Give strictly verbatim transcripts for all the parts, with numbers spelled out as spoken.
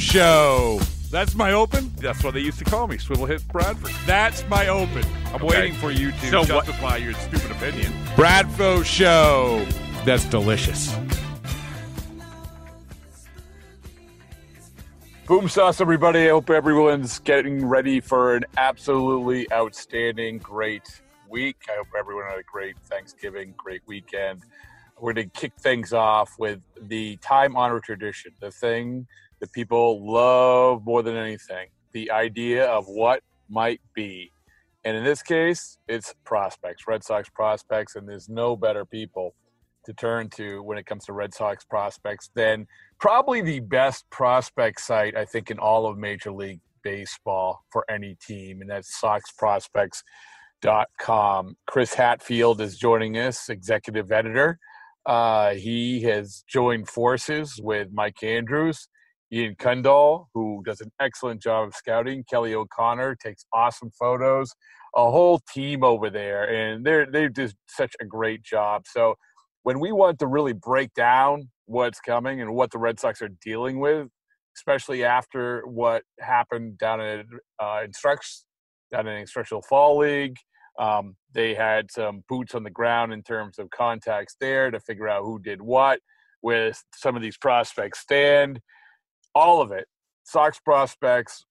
Show. That's my open? That's what they used to call me, Swivel Hits Bradford. That's my open. I'm okay. waiting for you to so justify what? your stupid opinion. Bradfo Show. That's delicious. Boom sauce, everybody. I hope everyone's getting ready for an absolutely outstanding, great week. I hope everyone had a great Thanksgiving, great weekend. We're going to kick things off with the time-honored tradition, the thing that people love more than anything, the idea of what might be. And in this case, it's prospects, Red Sox prospects, and there's no better people to turn to when it comes to Red Sox prospects than probably the best prospect site, I think, in all of Major League Baseball for any team, and that's Sox Prospects dot com. Chris Hatfield is joining us, executive editor. Uh, he has joined forces with Mike Andrews, Ian Cundall, who does an excellent job of scouting. Kelly O'Connor takes awesome photos. A whole team over there, and they're they do such a great job. So when we want to really break down what's coming and what the Red Sox are dealing with, especially after what happened down at uh, Instructs, down in Instructional Fall League, um, they had some boots on the ground in terms of contacts there to figure out who did what, where some of these prospects stand. All of it. Sox Prospects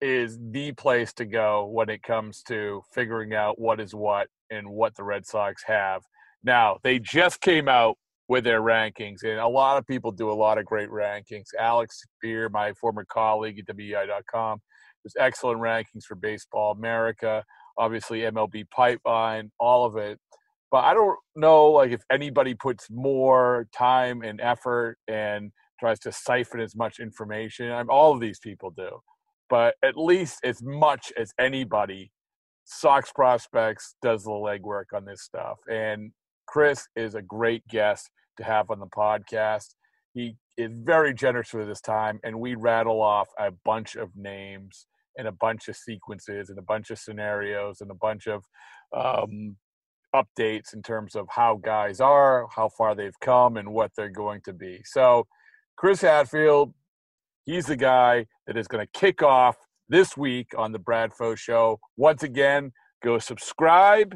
is the place to go when it comes to figuring out what is what and what the Red Sox have. Now, they just came out with their rankings, and a lot of people do a lot of great rankings. Alex Spear, my former colleague at W E I dot com, does excellent rankings for Baseball America, obviously M L B Pipeline, all of it. But I don't know, like, if anybody puts more time and effort and tries to siphon as much information. I mean, all of these people do. But at least as much as anybody, Sox Prospects does the legwork on this stuff. And Chris is a great guest to have on the podcast. He is very generous with his time, and we rattle off a bunch of names and a bunch of sequences and a bunch of scenarios and a bunch of um, updates in terms of how guys are, how far they've come, and what they're going to be. So Chris Hatfield, he's the guy that is going to kick off this week on the Bradfo Show. Once again, go subscribe,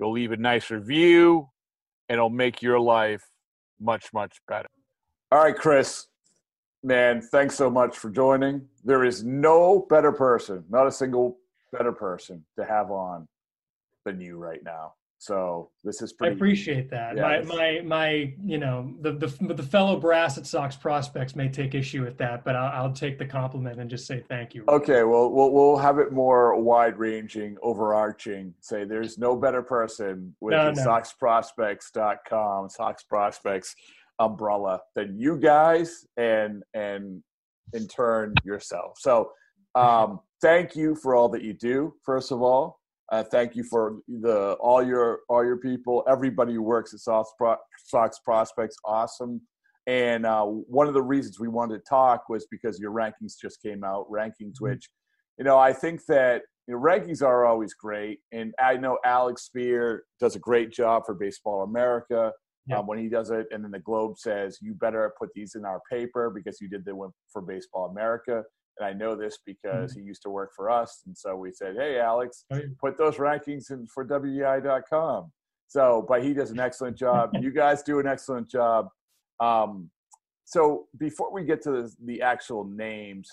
go leave a nice review, and it'll make your life much, much better. All right, Chris, man, thanks so much for joining. There is no better person, not a single better person to have on than you right now. So this is pretty. I appreciate that. Yeah, my, my, my, you know, the, the the fellow brass at Sox Prospects may take issue with that, but I'll, I'll take the compliment and just say thank you. Okay, well, we'll we'll have it more wide-ranging, overarching. Say there's no better person with no, the no. Sox Prospects dot com, Sox Prospects umbrella than you guys, and and in turn yourself. So um, thank you for all that you do. First of all. Uh, thank you for the all your all your people, everybody who works at Sox, Pro, Sox Prospects. Awesome. And uh, one of the reasons we wanted to talk was because your rankings just came out, rankings, mm-hmm. which, you know, I think that you know, rankings are always great. And I know Alex Spear does a great job for Baseball America yeah. um, when he does it. And then the Globe says, you better put these in our paper because you did the one for Baseball America. And I know this because mm-hmm. he used to work for us. And so we said, hey, Alex, put those rankings in for W E I dot com. So, but he does an excellent job. You guys do an excellent job. Um, so before we get to the, the actual names,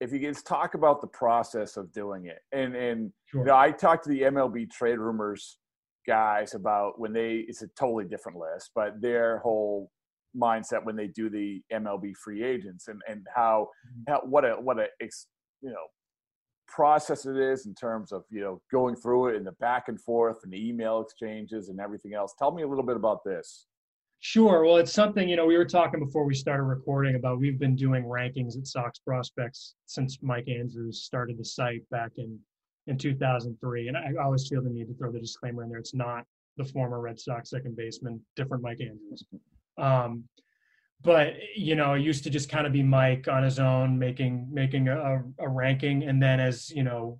if you can just talk about the process of doing it. And, and sure. you know, I talked to the M L B Trade Rumors guys about when they – it's a totally different list, but their whole – mindset when they do the M L B free agents and and how, how what a what a you know process it is in terms of you know going through it and the back and forth and the email exchanges and everything else. Tell me a little bit about this. Sure. Well, it's something you know we were talking before we started recording about. We've been doing rankings at Sox Prospects since Mike Andrews started the site back in in two thousand three, and I always feel the need to throw the disclaimer in there. It's not the former Red Sox second baseman, different Mike Andrews. Um, but, you know, it used to just kind of be Mike on his own, making, making a, a ranking. And then as, you know,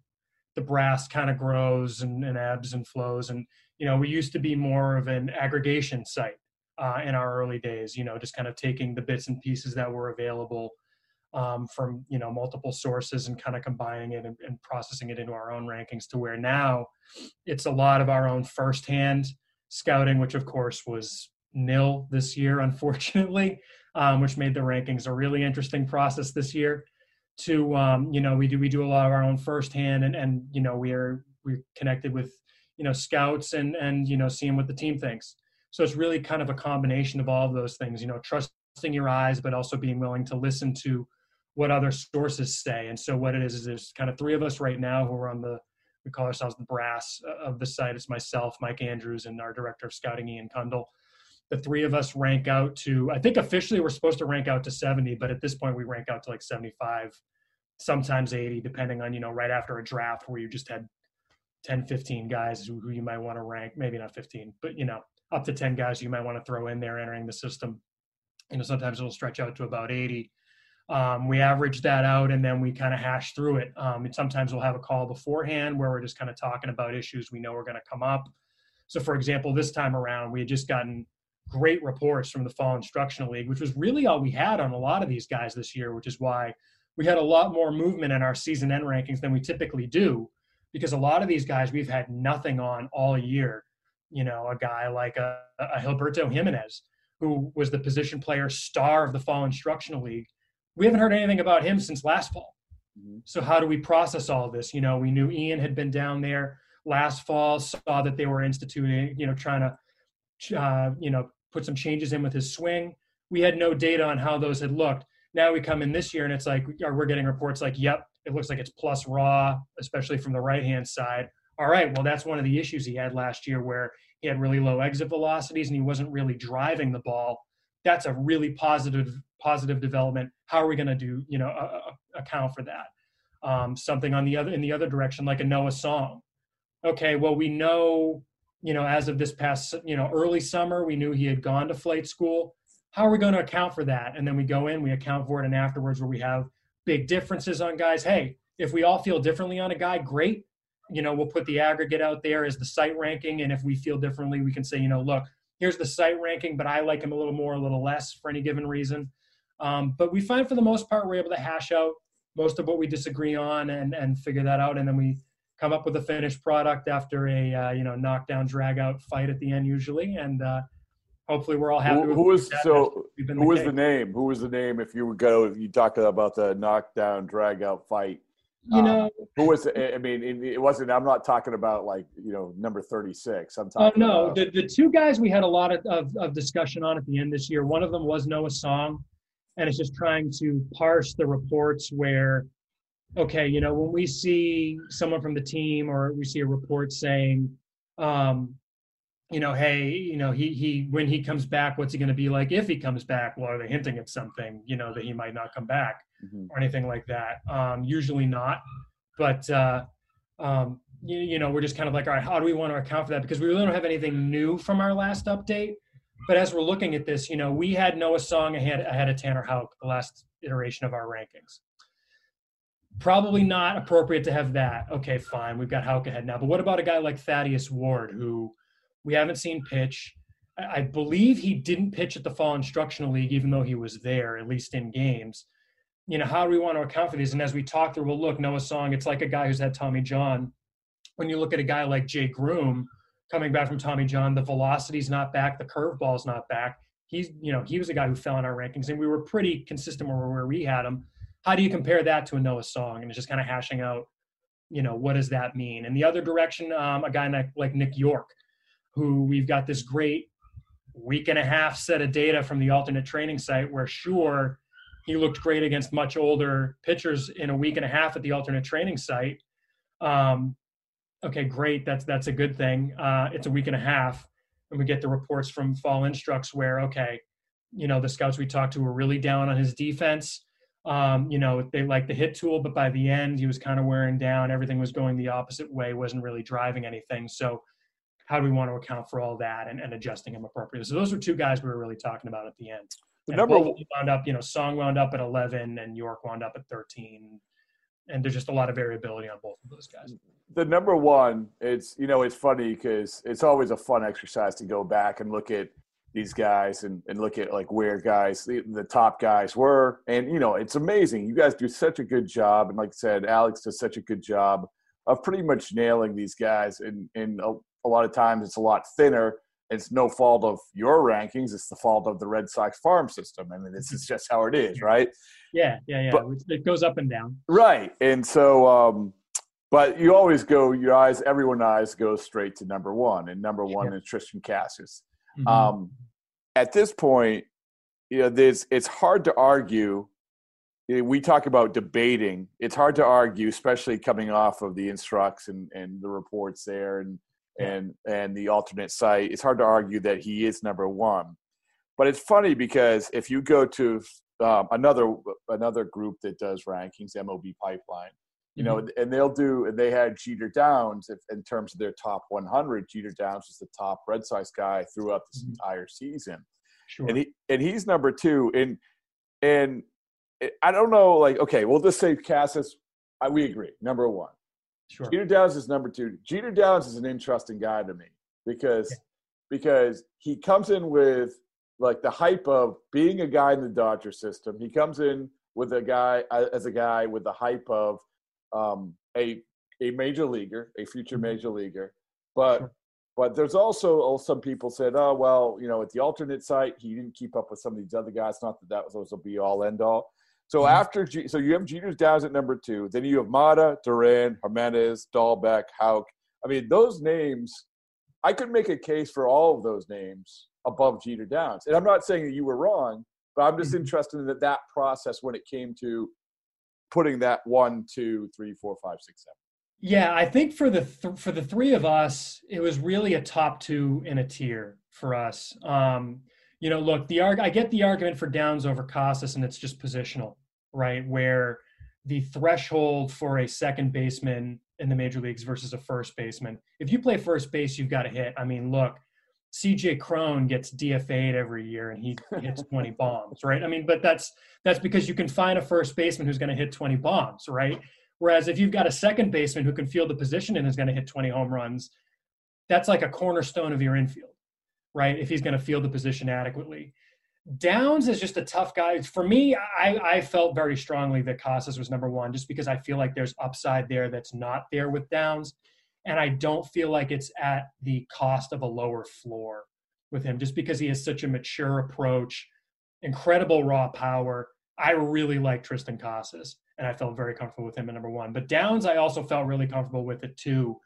the brass kind of grows and, and ebbs and flows. And, you know, we used to be more of an aggregation site, uh, in our early days, you know, just kind of taking the bits and pieces that were available, um, from, you know, multiple sources and kind of combining it and, and processing it into our own rankings, to where now it's a lot of our own firsthand scouting, which of course was nil this year, unfortunately, um, which made the rankings a really interesting process this year. To, um, you know, we do, we do a lot of our own firsthand, and, and, you know, we are, we're connected with, you know, scouts and, and, you know, seeing what the team thinks. So it's really kind of a combination of all of those things, you know, trusting your eyes, but also being willing to listen to what other sources say. And so what it is, is there's kind of three of us right now who are on the, we call ourselves the brass of the site. It's myself, Mike Andrews, and our director of scouting, Ian Cundall. The three of us rank out to, I think officially we're supposed to rank out to seventy, but at this point we rank out to like seventy-five, sometimes eighty, depending on, you know, right after a draft where you just had ten, fifteen guys who, who you might want to rank, maybe not fifteen, but, you know, up to ten guys you might want to throw in there entering the system. You know, sometimes it'll stretch out to about eighty. Um, we average that out and then we kind of hash through it. Um, and sometimes we'll have a call beforehand where we're just kind of talking about issues we know are going to come up. So, for example, this time around, we had just gotten great reports from the Fall Instructional League, which was really all we had on a lot of these guys this year, which is why we had a lot more movement in our season end rankings than we typically do, because a lot of these guys we've had nothing on all year. You know, a guy like a, a Gilberto Jimenez, who was the position player star of the Fall Instructional League. We haven't heard anything about him since last fall. Mm-hmm. So how do we process all this? You know, we knew Ian had been down there last fall, saw that they were instituting, you know, trying to, uh, you know, put some changes in with his swing. We had no data on how those had looked. Now we come in this year and it's like, we're getting reports like, yep, it looks like it's plus raw, especially from the right-hand side. All right, well, that's one of the issues he had last year, where he had really low exit velocities and he wasn't really driving the ball. That's a really positive positive development. How are we going to do, you know, uh, account for that? Um, something on the other in the other direction, like a Noah Song. Okay, well, we know, you know, as of this past, you know, early summer, we knew he had gone to flight school. How are we going to account for that? And then we go in, we account for it, and afterwards, where we have big differences on guys. Hey, if we all feel differently on a guy, great. You know, we'll put the aggregate out there as the site ranking. And if we feel differently, we can say, you know, look, here's the site ranking, but I like him a little more, a little less for any given reason. Um, but we find for the most part, we're able to hash out most of what we disagree on and, and figure that out. And then we come up with a finished product after a, uh, you know, knockdown drag out fight at the end usually. And uh, hopefully we're all happy. Who, with who is, that. So who was the name? Who was the name? If you would go, if you talk about the knockdown drag out fight, You know, um, who was, I mean, it wasn't, I'm not talking about like, you know, number thirty-six. I'm talking uh, no, about. The, the two guys we had a lot of, of, of discussion on at the end this year. One of them was Noah Song. And it's just trying to parse the reports where, okay, you know, when we see someone from the team or we see a report saying, um, you know, hey, you know, he, he, when he comes back, what's he going to be like if he comes back? Well, are they hinting at something, you know, that he might not come back? Mm-hmm. Or anything like that. Um, usually not, but uh, um, you, you know, we're just kind of like, all right, how do we want to account for that? Because we really don't have anything new from our last update. But as we're looking at this, you know, we had Noah Song ahead, ahead of Tanner Houck, the last iteration of our rankings. Probably not appropriate to have that. Okay, fine, we've got Houck ahead now. But what about a guy like Thaddeus Ward, who we haven't seen pitch? I, I believe he didn't pitch at the Fall Instructional League, even though he was there, at least in games. You know, how do we want to account for these? And as we talk through, well, look, Noah Song, it's like a guy who's had Tommy John. When you look at a guy like Jay Groome coming back from Tommy John, the velocity's not back, the curveball's not back. He's, you know, he was a guy who fell in our rankings, and we were pretty consistent where we had him. How do you compare that to a Noah Song? And it's just kind of hashing out, you know, what does that mean? And the other direction, um, a guy like, like Nick York, who we've got this great week and a half set of data from the alternate training site where, sure, he looked great against much older pitchers in a week and a half at the alternate training site. Um, okay, great. That's that's a good thing. Uh, it's a week and a half, and we get the reports from Fall Instructs where, okay, you know, the scouts we talked to were really down on his defense. Um, you know, they liked the hit tool, but by the end, he was kind of wearing down. Everything was going the opposite way, wasn't really driving anything. So how do we want to account for all that and, and adjusting him appropriately? So those were two guys we were really talking about at the end. The number wound up, you know, Song wound up at eleven and York wound up at thirteen. And there's just a lot of variability on both of those guys. The number one, it's, you know, it's funny because it's always a fun exercise to go back and look at these guys and, and look at like where guys, the, the top guys were. And, you know, it's amazing. You guys do such a good job. And like I said, Alex does such a good job of pretty much nailing these guys. And, and a, a lot of times it's a lot thinner. It's no fault of your rankings. It's the fault of the Red Sox farm system. I mean, this is just how it is, right? Yeah, yeah, yeah. But, it goes up and down. Right. And so, um, but you always go, your eyes, everyone's eyes go straight to number one, and number one yeah. is Tristan Casas. Mm-hmm. Um, at this point, you know, there's, it's hard to argue. We talk about debating. It's hard to argue, especially coming off of the instructs and, and the reports there and, and and the alternate site, it's hard to argue that he is number one. But it's funny because if you go to um, another another group that does rankings, M L B Pipeline, you mm-hmm. know, and they'll do, and they had Jeter Downs if, in terms of their top one hundred. Jeter Downs was the top Red Sox guy throughout this mm-hmm. entire season, sure. and he and he's number two. And and I don't know, like okay, we'll just say Casas. I, we agree, number one. Sure. Jeter Downs is number two. Jeter Downs is an interesting guy to me because yeah. because he comes in with like the hype of being a guy in the Dodger system. He comes in with a guy as a guy with the hype of um, a a major leaguer, a future major leaguer. But sure. but there's also oh, some people said, oh well, you know, at the alternate site he didn't keep up with some of these other guys. Not that that was also be all end all. So after G, so you have Jeter Downs at number two, then you have Mata, Duran, Ramirez, Dalbec, Houck. I mean, those names, I could make a case for all of those names above Jeter Downs. And I'm not saying that you were wrong, but I'm just interested in that, that process when it came to putting that one, two, three, four, five, six, seven. Yeah, I think for the th- for the three of us, it was really a top two in a tier for us. Um, you know, look, the arg- I get the argument for Downs over Casas, and it's just positional. Right, where the threshold for a second baseman in the major leagues versus a first baseman. If you play first base, you've got to hit. I mean, look, C J Cron gets D F A'd every year and he hits twenty bombs, right? I mean, but that's that's because you can find a first baseman who's going to hit twenty bombs, right? Whereas if you've got a second baseman who can field the position and is going to hit twenty home runs, that's like a cornerstone of your infield, right? If he's going to field the position adequately. Downs is just a tough guy. For me, I, I felt very strongly that Casas was number one just because I feel like there's upside there that's not there with Downs. And I don't feel like it's at the cost of a lower floor with him just because he has such a mature approach, incredible raw power. I really like Tristan Casas, and I felt very comfortable with him at number one. But Downs, I also felt really comfortable with it too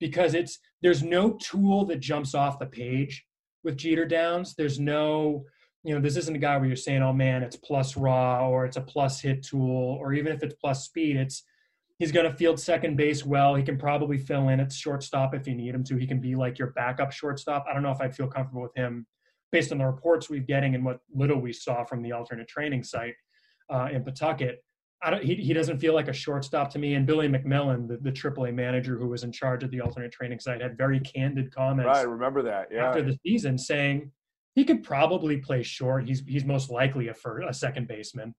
because it's there's no tool that jumps off the page with Jeter Downs. There's no... You know, this isn't a guy where you're saying, oh, man, it's plus raw or it's a plus hit tool, or even if it's plus speed, it's he's going to field second base well. He can probably fill in at shortstop if you need him to. He can be like your backup shortstop. I don't know if I'd feel comfortable with him based on the reports we're getting and what little we saw from the alternate training site uh, in Pawtucket. I don't, he, he doesn't feel like a shortstop to me. And Billy McMillon, the, the triple A manager who was in charge of the alternate training site, had very candid comments. Right, I remember that, yeah. After the season saying, he could probably play short. He's he's most likely a for a second baseman,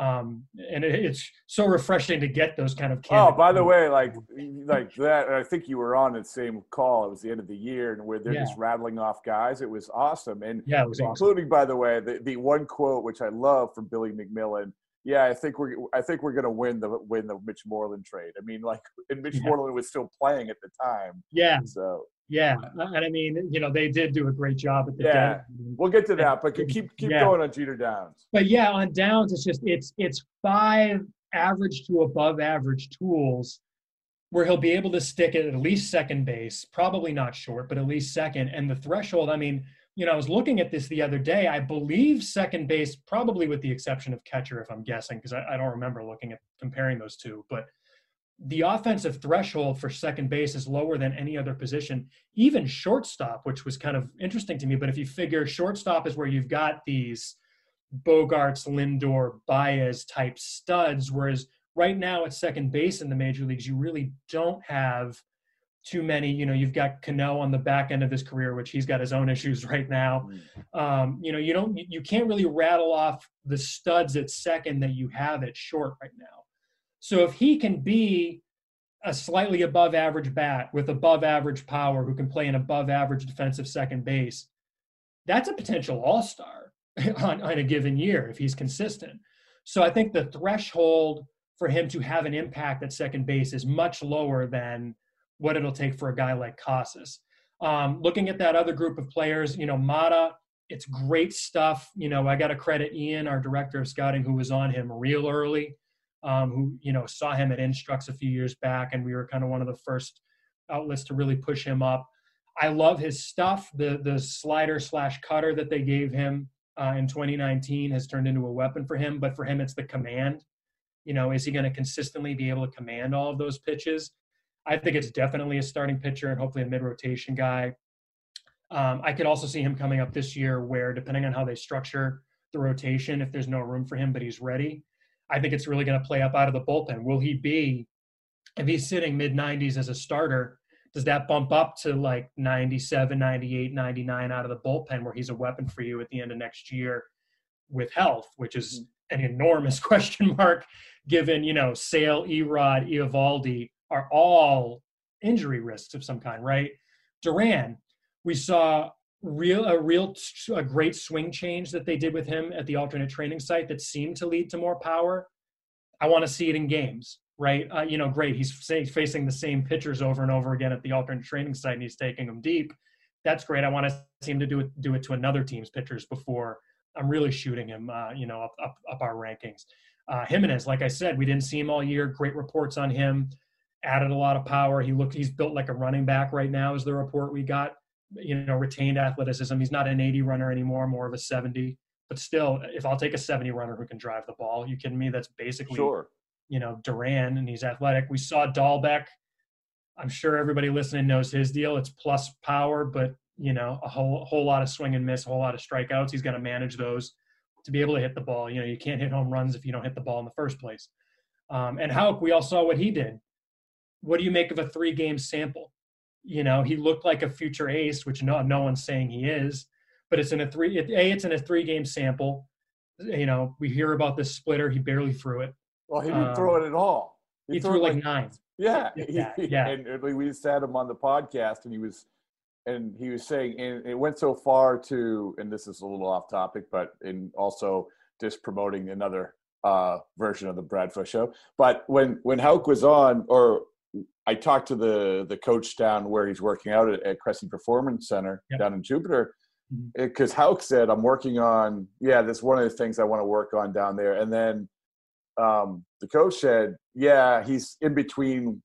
um, and it, it's so refreshing to get those kind of. Oh, by the way, like like that, and I think you were on the same call. It was the end of the year, and where they're yeah. just rattling off guys. It was awesome, and yeah, it was including awesome. By the way, the, the one quote which I love from Billy McMillon. Yeah, I think we're I think we're gonna win the win the Mitch Moreland trade. I mean, like, and Mitch yeah. Moreland was still playing at the time. Yeah. So. Yeah, and I mean, you know, they did do a great job at the yeah. deadline. We'll get to that, but keep keep yeah. going on Jeter Downs. But yeah, on Downs, it's just it's it's five average to above average tools where he'll be able to stick at at least second base, probably not short, but at least second. And the threshold, I mean, you know, I was looking at this the other day. I believe second base, probably with the exception of catcher, if I'm guessing, because I, I don't remember looking at comparing those two, but. The offensive threshold for second base is lower than any other position, even shortstop, which was kind of interesting to me. But if you figure shortstop is where you've got these Bogaerts, Lindor, Baez type studs, whereas right now at second base in the major leagues, you really don't have too many. You know, you've got Cano on the back end of his career, which he's got his own issues right now. Um, you know, you don't, you can't really rattle off the studs at second that you have at short right now. So if he can be a slightly above average bat with above average power who can play an above average defensive second base, that's a potential all-star on, on a given year if he's consistent. So I think the threshold for him to have an impact at second base is much lower than what it'll take for a guy like Casas. Um, looking at that other group of players, you know, Mata, it's great stuff. You know, I got to credit Ian, our director of scouting, who was on him real early, um, who, you know, saw him at Instructs a few years back, and we were kind of one of the first outlets to really push him up. I love his stuff. The the slider slash cutter that they gave him uh, in twenty nineteen has turned into a weapon for him, but for him, it's the command. You know, is he going to consistently be able to command all of those pitches? I think it's definitely a starting pitcher and hopefully a mid-rotation guy. Um, I could also see him coming up this year where, depending on how they structure the rotation, if there's no room for him but he's ready, I think it's really going to play up out of the bullpen. Will he be, if he's sitting mid nineties as a starter, does that bump up to like ninety-seven, ninety-eight, ninety-nine out of the bullpen where he's a weapon for you at the end of next year with health, which is an enormous question mark given, you know, Sale, Erod, Eovaldi are all injury risks of some kind, right? Duran, we saw real a real a great swing change that they did with him at the alternate training site that seemed to lead to more power. I want to see it in games, right? Uh, you know, great. He's facing the same pitchers over and over again at the alternate training site, and he's taking them deep. That's great. I want to see him to do it do it to another team's pitchers before I'm really shooting him, uh, you know, up up up our rankings. Uh, Jimenez, like I said, we didn't see him all year. Great reports on him. Added a lot of power. He looked. He's built like a running back right now, is the report we got. You know, retained athleticism. He's not an eighty runner anymore, more of a seventy. But still, if I'll take a seventy runner who can drive the ball, you kidding me? That's basically, sure. You know, Duran, and he's athletic. We saw Dalbec. I'm sure everybody listening knows his deal. It's plus power, but, you know, a whole whole lot of swing and miss, a whole lot of strikeouts. He's got to manage those to be able to hit the ball. You know, you can't hit home runs if you don't hit the ball in the first place. Um, and Houck, we all saw what he did. What do you make of a three-game sample? You know, he looked like a future ace, which no, no one's saying he is, but it's in a three, it, A, it's in a three-game sample. You know, we hear about this splitter. He barely threw it. Well, he didn't um, throw it at all. He, he threw, threw like, like nine. Yeah. Yeah. yeah. And we just had him on the podcast, and he was and he was saying, and it went so far to, and this is a little off topic, but in also just promoting another uh, version of the Bradford show. But when, when Houck was on, or I talked to the, the coach down where he's working out at, at Cressy Performance Center, yep, down in Jupiter, because mm-hmm. Houck said, I'm working on, yeah, that's one of the things I want to work on down there. And then um, the coach said, yeah, he's in between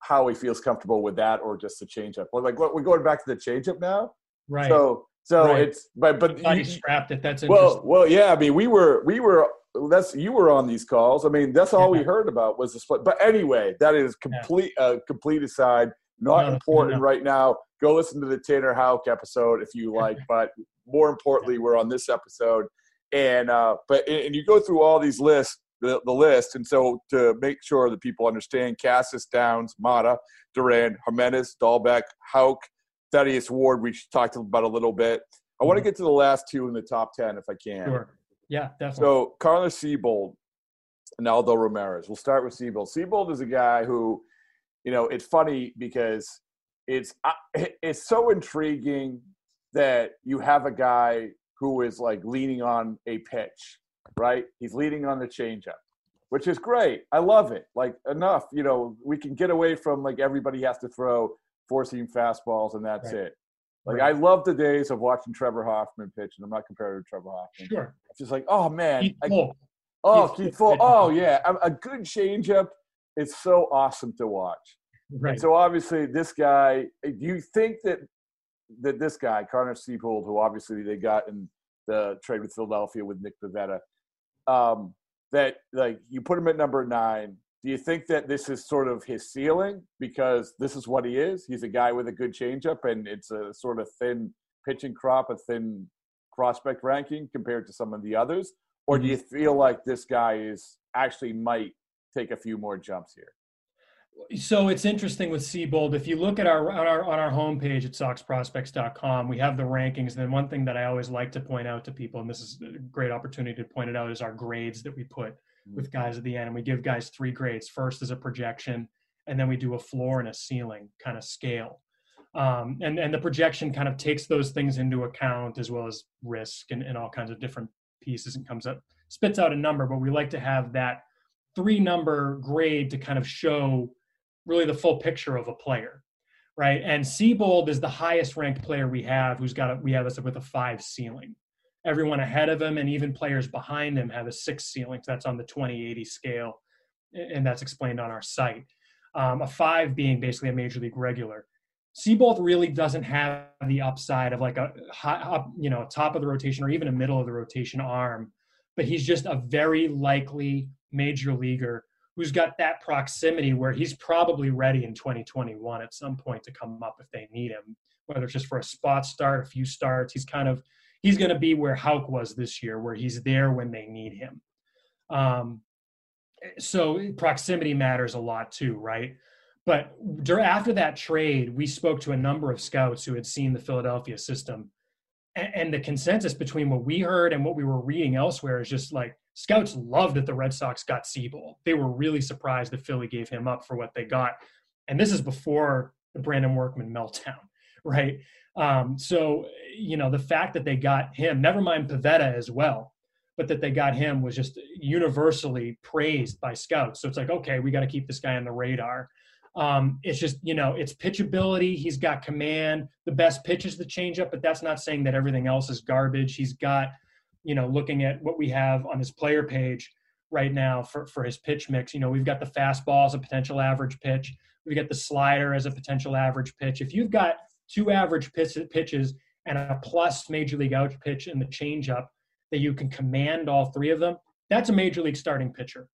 how he feels comfortable with that or just the changeup. We're like, what, we're going back to the changeup now? Right. So, so right. it's, but, but, you, scrapped it. That's interesting. Well, well, yeah, I mean, we were, we were, that's you were on these calls. I mean, that's all we heard about was the split. But anyway, that is complete a uh, complete aside. Not no, important no. right now. Go listen to the Tanner Houck episode if you like. But more importantly, we're on this episode, and uh, but and you go through all these lists, the, the list, and so to make sure that people understand: Casas, Downs, Mata, Duran, Jimenez, Dalbec, Houck, Thaddeus Ward, we talked about a little bit. I want to get to the last two in the top ten if I can. Sure. Yeah, definitely. So, Carlos Seabold and Aldo Ramirez. We'll start with Seabold. Seabold is a guy who, you know, it's funny because it's it's so intriguing that you have a guy who is, like, leaning on a pitch, right? He's leaning on the changeup, which is great. I love it. Like, enough, you know, we can get away from, like, everybody has to throw four-seam fastballs and that's right. it. Like, I love the days of watching Trevor Hoffman pitch, and I'm not compared to Trevor Hoffman. Sure. It's just like, oh, man. Keith I, Cole. Oh, Keith, Keith Cole. Oh, yeah. A good changeup is so awesome to watch. Right. And so, obviously, this guy – do you think that that this guy, Connor Seabold, who obviously they got in the trade with Philadelphia with Nick Pivetta, um, that, like, you put him at number nine, do you think that this is sort of his ceiling because this is what he is? He's a guy with a good changeup, and it's a sort of thin pitching crop, a thin prospect ranking compared to some of the others. Or do you feel like this guy is actually might take a few more jumps here? So it's interesting with Seabold. If you look at our on our on our homepage at Sox Prospects dot com, we have the rankings. And then one thing that I always like to point out to people, and this is a great opportunity to point it out, is our grades that we put with guys at the end. And we give guys three grades. First is a projection, and then we do a floor and a ceiling kind of scale. Um, and, and the projection kind of takes those things into account, as well as risk and, and all kinds of different pieces, and comes up, spits out a number. But we like to have that three number grade to kind of show really the full picture of a player, right? And Seabold is the highest ranked player we have, who's got a, we have us with a five ceiling. Everyone ahead of him and even players behind him have a six ceiling. So that's on the twenty eighty scale, and that's explained on our site. Um, a five being basically a major league regular. Seabold really doesn't have the upside of like a high, up, you know, top of the rotation or even a middle of the rotation arm, but he's just a very likely major leaguer who's got that proximity where he's probably ready in twenty twenty-one at some point to come up if they need him, whether it's just for a spot start, a few starts. He's kind of, he's going to be where Houck was this year, where he's there when they need him. Um, so proximity matters a lot too, right? But after that trade, we spoke to a number of scouts who had seen the Philadelphia system, and the consensus between what we heard and what we were reading elsewhere is just like, scouts loved that the Red Sox got Seabold. They were really surprised that Philly gave him up for what they got. And this is before the Brandon Workman meltdown, right? Um, so, you know, the fact that they got him, never mind Pivetta as well, but that they got him was just universally praised by scouts. So it's like, okay, we got to keep this guy on the radar. Um, it's just, you know, it's pitchability. He's got command. The best pitch is the changeup, but that's not saying that everything else is garbage. He's got, you know, looking at what we have on his player page right now for, for his pitch mix, you know, we've got the fastball as a potential average pitch. We've got the slider as a potential average pitch. If you've got two average pitch, pitches and a plus major league out pitch and the changeup that you can command all three of them, that's a major league starting pitcher,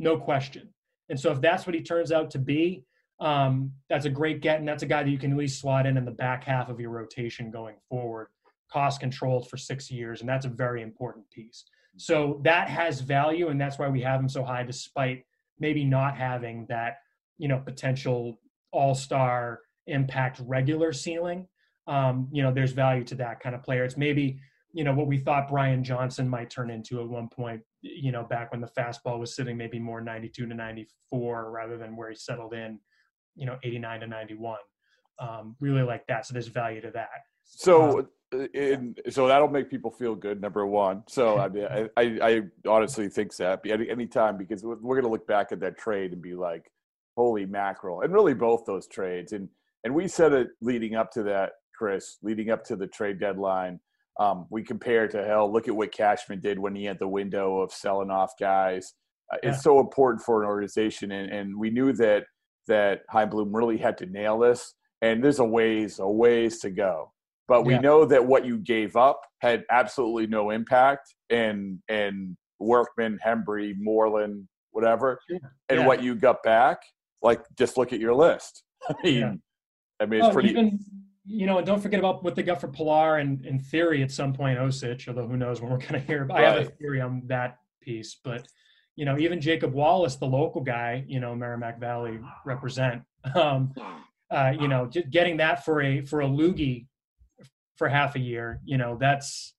no question. And so if that's what he turns out to be, Um, that's a great get, and that's a guy that you can at least slot in in the back half of your rotation going forward, cost controlled for six years, and that's a very important piece. So that has value, and that's why we have him so high, despite maybe not having that, you know, potential all-star impact regular ceiling. Um, you know, there's value to that kind of player. It's maybe, you know, what we thought Brian Johnson might turn into at one point, you know, back when the fastball was sitting maybe more ninety-two to ninety-four rather than where he settled in, you know, eighty-nine to ninety-one, um, really like that. So there's value to that. So, um, in, so that'll make people feel good. Number one. So I mean, I, I honestly think that any, any time, because we're going to look back at that trade and be like, holy mackerel, and really both those trades. And, and we said it leading up to that, Chris, leading up to the trade deadline. Um, we compare to hell, look at what Cashman did when he had the window of selling off guys. Uh, yeah. It's so important for an organization. And, and we knew that, that Heimblum really had to nail this, and there's a ways, a ways to go. But we yeah. know that what you gave up had absolutely no impact, and and Workman, Hembree, Moreland, whatever, yeah. and yeah. what you got back, like just look at your list. I mean, yeah. I mean, it's oh, pretty. Even, you know, and don't forget about what they got for Pilar, and in theory at some point Osich, although who knows when we're going to hear. About. Right. I have a theory on that piece, but. You know, even Jacob Wallace, the local guy, you know, Merrimack Valley represent, um, uh, you know, getting that for a, for a loogie for half a year, you know, that's,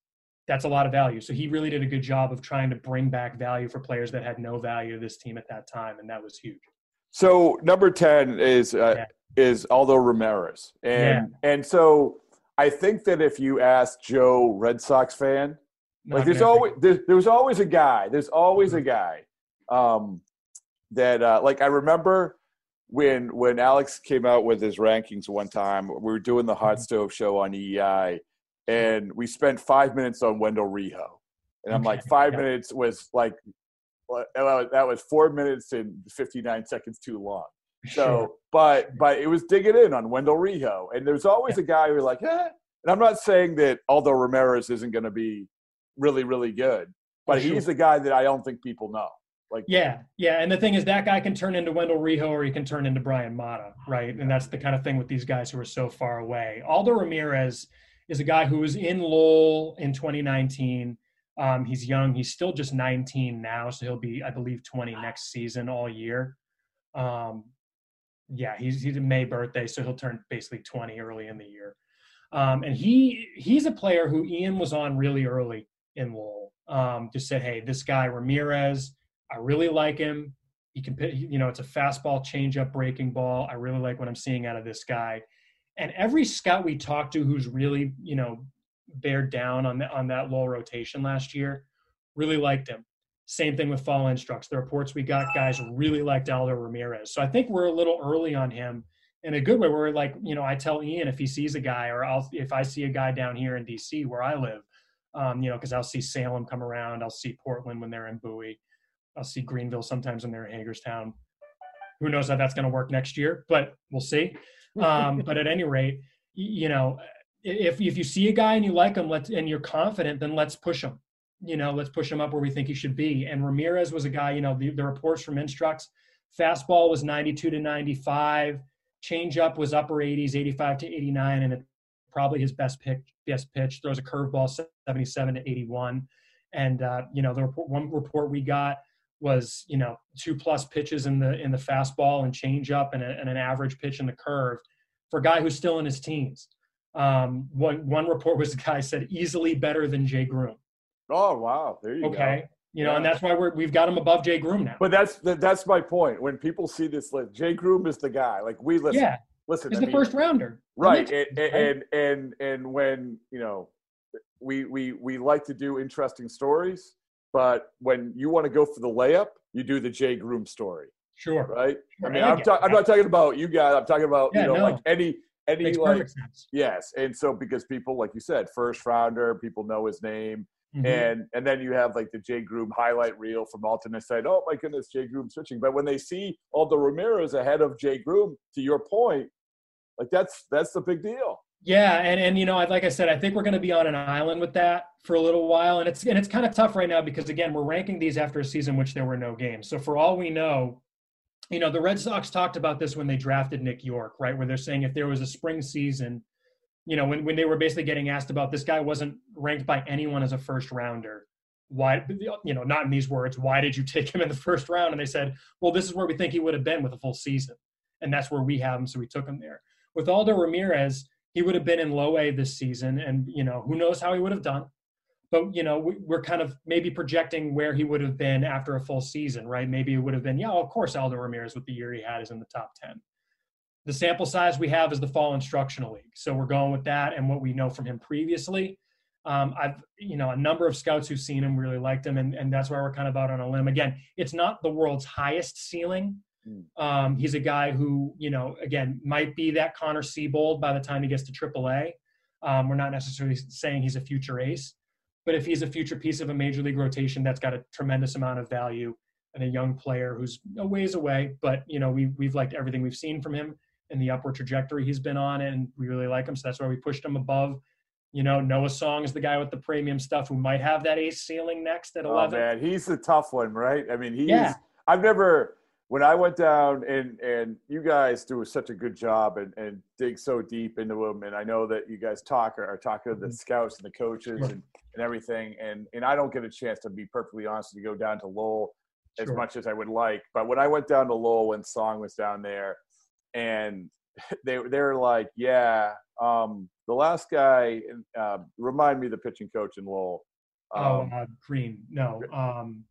that's a lot of value. So he really did a good job of trying to bring back value for players that had no value to this team at that time. And that was huge. So number ten is, uh, yeah. is Aldo Ramirez. And, yeah. and so I think that if you ask Joe, Red Sox fan, like there's always, there, there was always a guy, there's always a guy um, that uh, like, I remember when, when Alex came out with his rankings one time, we were doing the hot stove show on E E I and we spent five minutes on Wendell Rijo. And I'm okay. like, five yeah. minutes was like, that was four minutes and fifty-nine seconds too long. So, but, but it was digging in on Wendell Rijo. And there's always yeah. a guy who was like, eh. And I'm not saying that Aldo Ramirez isn't going to be really, really good. But sure. he's the guy that I don't think people know. Like, Yeah, yeah. And the thing is that guy can turn into Wendell Rijo or he can turn into Bryan Mata, right? And that's the kind of thing with these guys who are so far away. Aldo Ramirez is a guy who was in Lowell in twenty nineteen. Um, he's young. He's still just nineteen now, so he'll be, I believe, twenty next season all year. Um, yeah, he's, he's a May birthday, so he'll turn basically twenty early in the year. Um, and he he's a player who Ian was on really early. In Lowell, um, just said, hey, this guy Ramirez, I really like him. He can, you know, it's a fastball, changeup, breaking ball. I really like what I'm seeing out of this guy. And every scout we talked to who's really, you know, bared down on the, on that low rotation last year really liked him. Same thing with fall instructs. The reports we got, guys really liked Aldo Ramirez. So I think we're a little early on him in a good way. We're like, you know, I tell Ian if he sees a guy, or I'll, if I see a guy down here in D C where I live, um, you know, because I'll see Salem come around. I'll see Portland when they're in Bowie. I'll see Greenville sometimes when they're in Hagerstown. Who knows how that's going to work next year, but we'll see. Um, but at any rate, you know, if if you see a guy and you like him, let's, and you're confident, then let's push him. You know, let's push him up where we think he should be. And Ramirez was a guy, you know, the, the reports from Instructs, fastball was ninety-two to ninety-five, changeup was upper eighties, eighty-five to eighty-nine, and it, probably his best pick, best pitch. Throws a curveball seventy-seven to eighty-one, and uh, you know, the report, one report we got was, you know, two plus pitches in the in the fastball and changeup, and, and an average pitch in the curve for a guy who's still in his teens. Um, one one report was a guy said easily better than Jay Groome. Oh wow, there you okay. go. Okay, you know, yeah. and that's why we're we've got him above Jay Groome now. But that's that's my point. When people see this list, Jay Groome is the guy. Like we listen, yeah. listen, he's the mean, first rounder, right? And and, and and when you know, we we we like to do interesting stories, but when you want to go for the layup, you do the Jay Groome story. Sure, right? Sure. I mean, I I'm ta- I'm not talking about you guys. I'm talking about yeah, you know, no. like any. Any Makes like, perfect sense. Yes, and so because people, like you said, first rounder, people know his name, mm-hmm. and and then you have like the Jay Groome highlight reel from alternate side. Oh my goodness, Jay Groome switching. But when they see Aldo Ramirez ahead of Jay Groome, to your point, like that's that's the big deal. Yeah, and and you know, like I said, I think we're going to be on an island with that for a little while, and it's and it's kind of tough right now because again, we're ranking these after a season in which there were no games. So for all we know. You know, the Red Sox talked about this when they drafted Nick York, right, where they're saying if there was a spring season, you know, when, when they were basically getting asked about this guy wasn't ranked by anyone as a first rounder. Why, you know, not in these words, why did you take him in the first round? And they said, well, this is where we think he would have been with a full season. And that's where we have him, so we took him there. With Aldo Ramirez, he would have been in low A this season, and, you know, who knows how he would have done. But, you know, we're kind of maybe projecting where he would have been after a full season, right? Maybe it would have been, yeah, of course, Aldo Ramirez with the year he had is in the top ten. The sample size we have is the Fall Instructional League. So we're going with that and what we know from him previously. Um, I've, you know, a number of scouts who've seen him really liked him, and, and that's why we're kind of out on a limb. Again, it's not the world's highest ceiling. Um, he's a guy who, you know, again, might be that Connor Seabold by the time he gets to triple A. Um, we're not necessarily saying he's a future ace. But if he's a future piece of a major league rotation, that's got a tremendous amount of value, and a young player who's a ways away. But, you know, we, we've liked everything we've seen from him and the upward trajectory he's been on, and we really like him. So that's why we pushed him above. You know, Noah Song is the guy with the premium stuff who might have that ace ceiling next at eleven. Oh, man, he's the tough one, right? I mean, he's yeah. – I've never – when I went down and, and you guys do such a good job and, and dig so deep into him, and I know that you guys talk or are talking to the scouts and the coaches sure. and – and everything, and and I don't get a chance, to be perfectly honest, to go down to Lowell as sure. much as I would like. But when I went down to Lowell when Song was down there, and they they were like, yeah, um, the last guy, uh, remind me the pitching coach in Lowell. Um, oh, uh, Green. No. Um,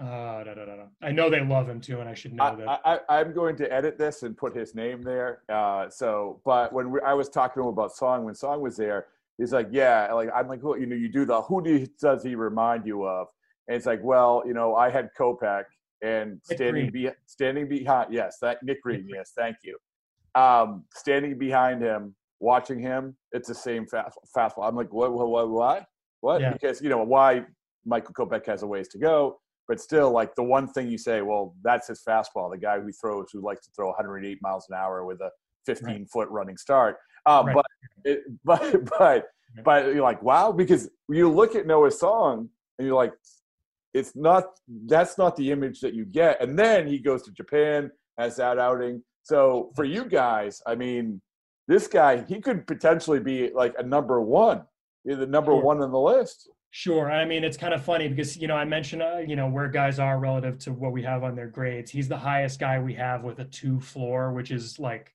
uh, da, da, da, da. I know they love him too, and I should know I, that. I, I, I'm going to edit this and put his name there. Uh, so, but when we, I was talking to him about Song when Song was there. He's like, yeah, like I'm like, well, you know, you do the who do you, does he remind you of? And it's like, well, you know, I had Kopech and Nick standing be, standing behind, yes, that Nick Green, Nick yes, thank you. Um, standing behind him, watching him, it's the same fast, fastball. I'm like, what, what, what, why, what? Yeah. Because you know why Michael Kopech has a ways to go, but still, like the one thing you say, well, that's his fastball, the guy who throws, who likes to throw one hundred eight miles an hour with a fifteen foot running start. Um, right. But it, but but but you're like, wow, because you look at Noah Song and you're like, it's not that's not the image that you get. And then he goes to Japan, has that outing. So for you guys, I mean, this guy, he could potentially be like a number one, the number sure. one on the list. Sure. I mean, it's kind of funny because, you know, I mentioned, uh, you know, where guys are relative to what we have on their grades. He's the highest guy we have with a two floor, which is like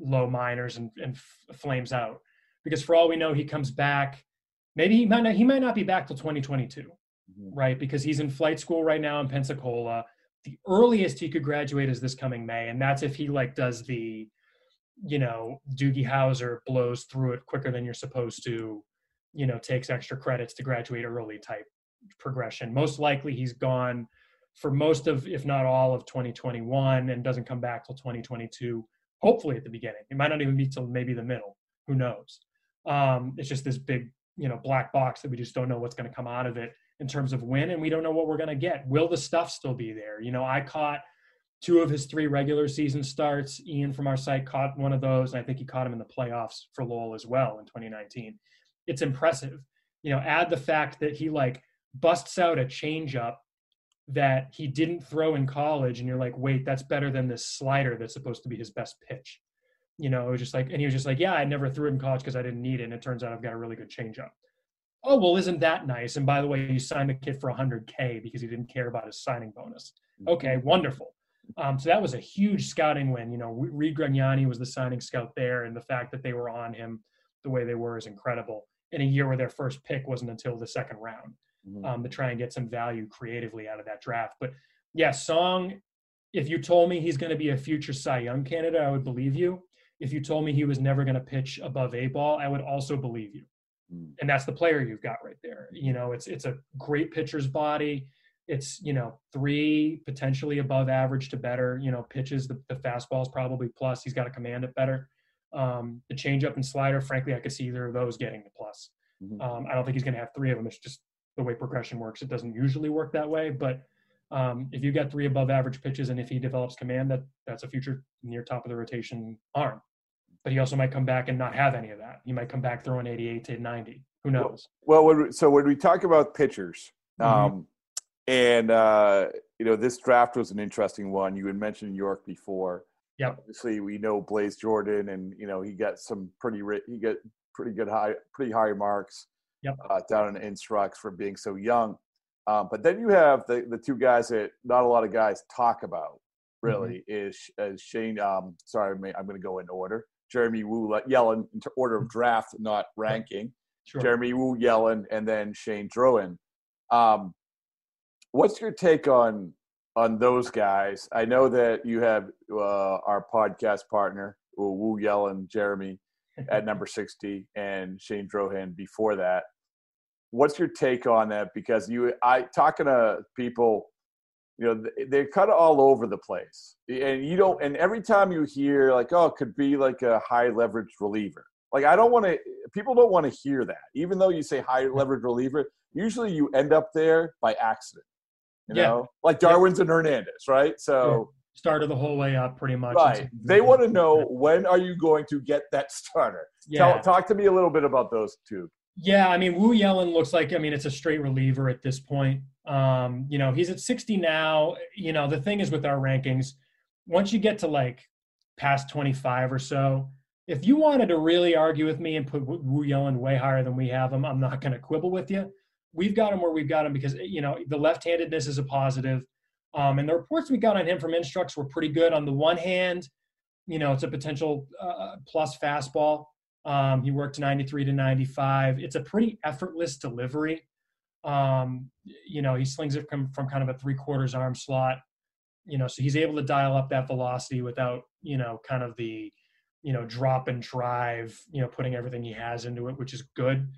low minors and, and f- flames out, because for all we know, he comes back. Maybe he might not, he might not be back till twenty twenty-two, mm-hmm. right? Because he's in flight school right now in Pensacola. The earliest he could graduate is this coming May. And that's if he like does the, you know, Doogie Howser blows through it quicker than you're supposed to, you know, takes extra credits to graduate early type progression. Most likely he's gone for most of, if not all of twenty twenty-one, and doesn't come back till twenty twenty-two, hopefully at the beginning. It might not even be till maybe the middle, who knows? Um, it's just this big, you know, black box that we just don't know what's going to come out of it in terms of when, and we don't know what we're going to get. Will the stuff still be there? You know, I caught two of his three regular season starts. Ian from our site caught one of those, and I think he caught him in the playoffs for Lowell as well in twenty nineteen. It's impressive. You know, add the fact that he like busts out a changeup that he didn't throw in college, and you're like, wait, that's better than this slider that's supposed to be his best pitch. You know, it was just like, and he was just like, yeah, I never threw it in college because I didn't need it, and it turns out I've got a really good changeup. Oh, well, isn't that nice? And by the way, you signed a kid for one hundred K because he didn't care about his signing bonus. Okay, wonderful. Um, so that was a huge scouting win. You know, Reed Grignani was the signing scout there, and the fact that they were on him the way they were is incredible, in a year where their first pick wasn't until the second round, um, to try and get some value creatively out of that draft. But yeah, Song, if you told me he's going to be a future Cy Young candidate, I would believe you. If you told me he was never going to pitch above A ball, I would also believe you. And that's the player you've got right there. You know, it's it's a great pitcher's body. It's, you know, three potentially above average to better, you know, pitches. The, the fastball's probably plus. He's got to command it better. Um, the changeup and slider, frankly, I could see either of those getting the plus. Mm-hmm. Um, I don't think he's going to have three of them. It's just the way progression works. It doesn't usually work that way. But um, if you've got three above average pitches, and if he develops command, that that's a future near top of the rotation arm. But he also might come back and not have any of that. He might come back throwing eighty-eight to ninety. Who knows? Well, well when we, so when we talk about pitchers, mm-hmm. um, and, uh, you know, this draft was an interesting one. You had mentioned York before. Yeah, obviously we know Blaze Jordan, and you know he got some pretty he got pretty good high pretty high marks. Yep. Uh, down in Instructs for being so young. Um, but then you have the, the two guys that not a lot of guys talk about really, mm-hmm. is, is Shane. Um, sorry, I'm going to go in order. Jeremy Wu-Yelland, in order of draft, not ranking. Sure. Jeremy Wu-Yelland, and then Shane Drohan. Um, what's your take on? on those guys? I know that you have uh, our podcast partner, Wu-Yelland, Jeremy, at number sixty, and Shane Drohan before that. What's your take on that? Because you, I talking to people, you know, they're kind of all over the place. And you don't, and every time you hear like, oh, it could be like a high leverage reliever. Like, I don't want to, people don't want to hear that. Even though you say high leverage reliever, usually you end up there by accident. You yeah. know, like Darwin's yeah. and Hernandez, right? So yeah. started the whole way up pretty much. Right. They want to know, when are you going to get that starter? Yeah. Tell, talk to me a little bit about those two. Yeah, I mean, Wu-Yelland looks like, I mean, it's a straight reliever at this point. Um, you know, he's at sixty now. You know, the thing is with our rankings, once you get to like past twenty-five or so, if you wanted to really argue with me and put Wu-Yelland way higher than we have him, I'm not going to quibble with you. We've got him where we've got him because, you know, the left-handedness is a positive. Um, and the reports we got on him from Instructs were pretty good. On the one hand, you know, it's a potential uh, plus fastball. Um, he worked ninety-three to ninety-five. It's a pretty effortless delivery. Um, you know, he slings it from, from kind of a three-quarters arm slot. You know, so he's able to dial up that velocity without, you know, kind of the, you know, drop and drive, you know, putting everything he has into it, which is good.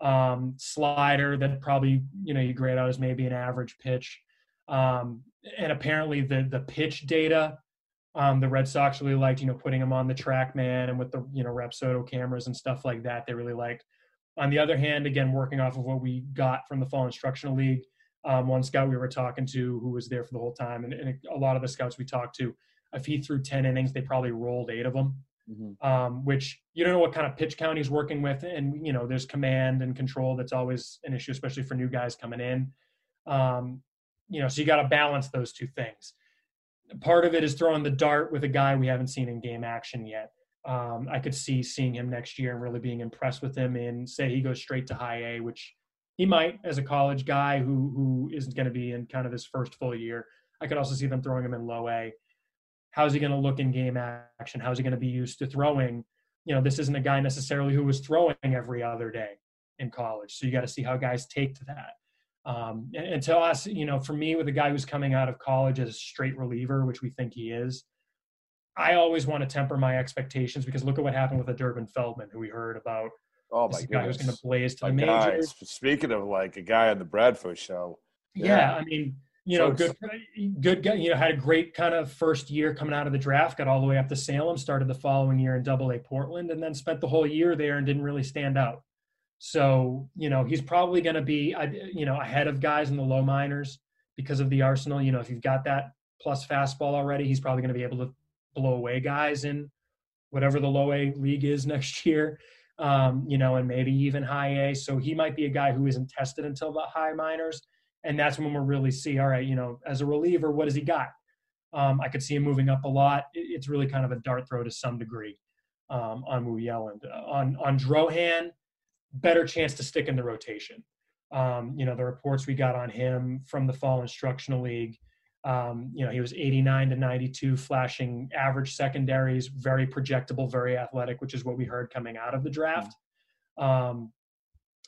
Um, slider that probably, you know, you grade out as maybe an average pitch. Um, and apparently the, the pitch data, um, the Red Sox really liked, you know, putting him on the TrackMan and with the, you know, Rapsodo cameras and stuff like that, they really liked. On the other hand, again, working off of what we got from the Fall Instructional League, um, one scout we were talking to who was there for the whole time, and, and a lot of the scouts we talked to, if he threw ten innings, they probably rolled eight of them. Mm-hmm. Um, which you don't know what kind of pitch count he's working with. And, you know, there's command and control. That's always an issue, especially for new guys coming in. Um, you know, so you got to balance those two things. Part of it is throwing the dart with a guy we haven't seen in game action yet. Um, I could see seeing him next year and really being impressed with him, and say he goes straight to high A, which he might as a college guy who, who isn't going to be in kind of his first full year. I could also see them throwing him in low A. How's he going to look in game action? How's he going to be used to throwing? You know, this isn't a guy necessarily who was throwing every other day in college. So you got to see how guys take to that. Um, and, and to us, you know, for me, with a guy who's coming out of college as a straight reliever, which we think he is, I always want to temper my expectations, because look at what happened with a Durbin Feltman, who we heard about. Oh, my guy who's going to blaze to the majors. Speaking of, like, a guy on the Bradford show. Yeah, yeah I mean, you know, so good, good guy. You know, had a great kind of first year coming out of the draft, got all the way up to Salem, started the following year in Double A Portland, and then spent the whole year there and didn't really stand out. So, you know, he's probably going to be, you know, ahead of guys in the low minors because of the arsenal. You know, if you've got that plus fastball already, he's probably going to be able to blow away guys in whatever the low A league is next year. Um, you know, and maybe even high A. So he might be a guy who isn't tested until the high minors. And that's when we'll really see, all right, you know, as a reliever, what has he got? Um, I could see him moving up a lot. It's really kind of a dart throw to some degree um, on Wu-Yelland. On, on Drohan, better chance to stick in the rotation. Um, you know, the reports we got on him from the Fall Instructional League, um, you know, he was eighty-nine to ninety-two flashing average secondaries, very projectable, very athletic, which is what we heard coming out of the draft. Um,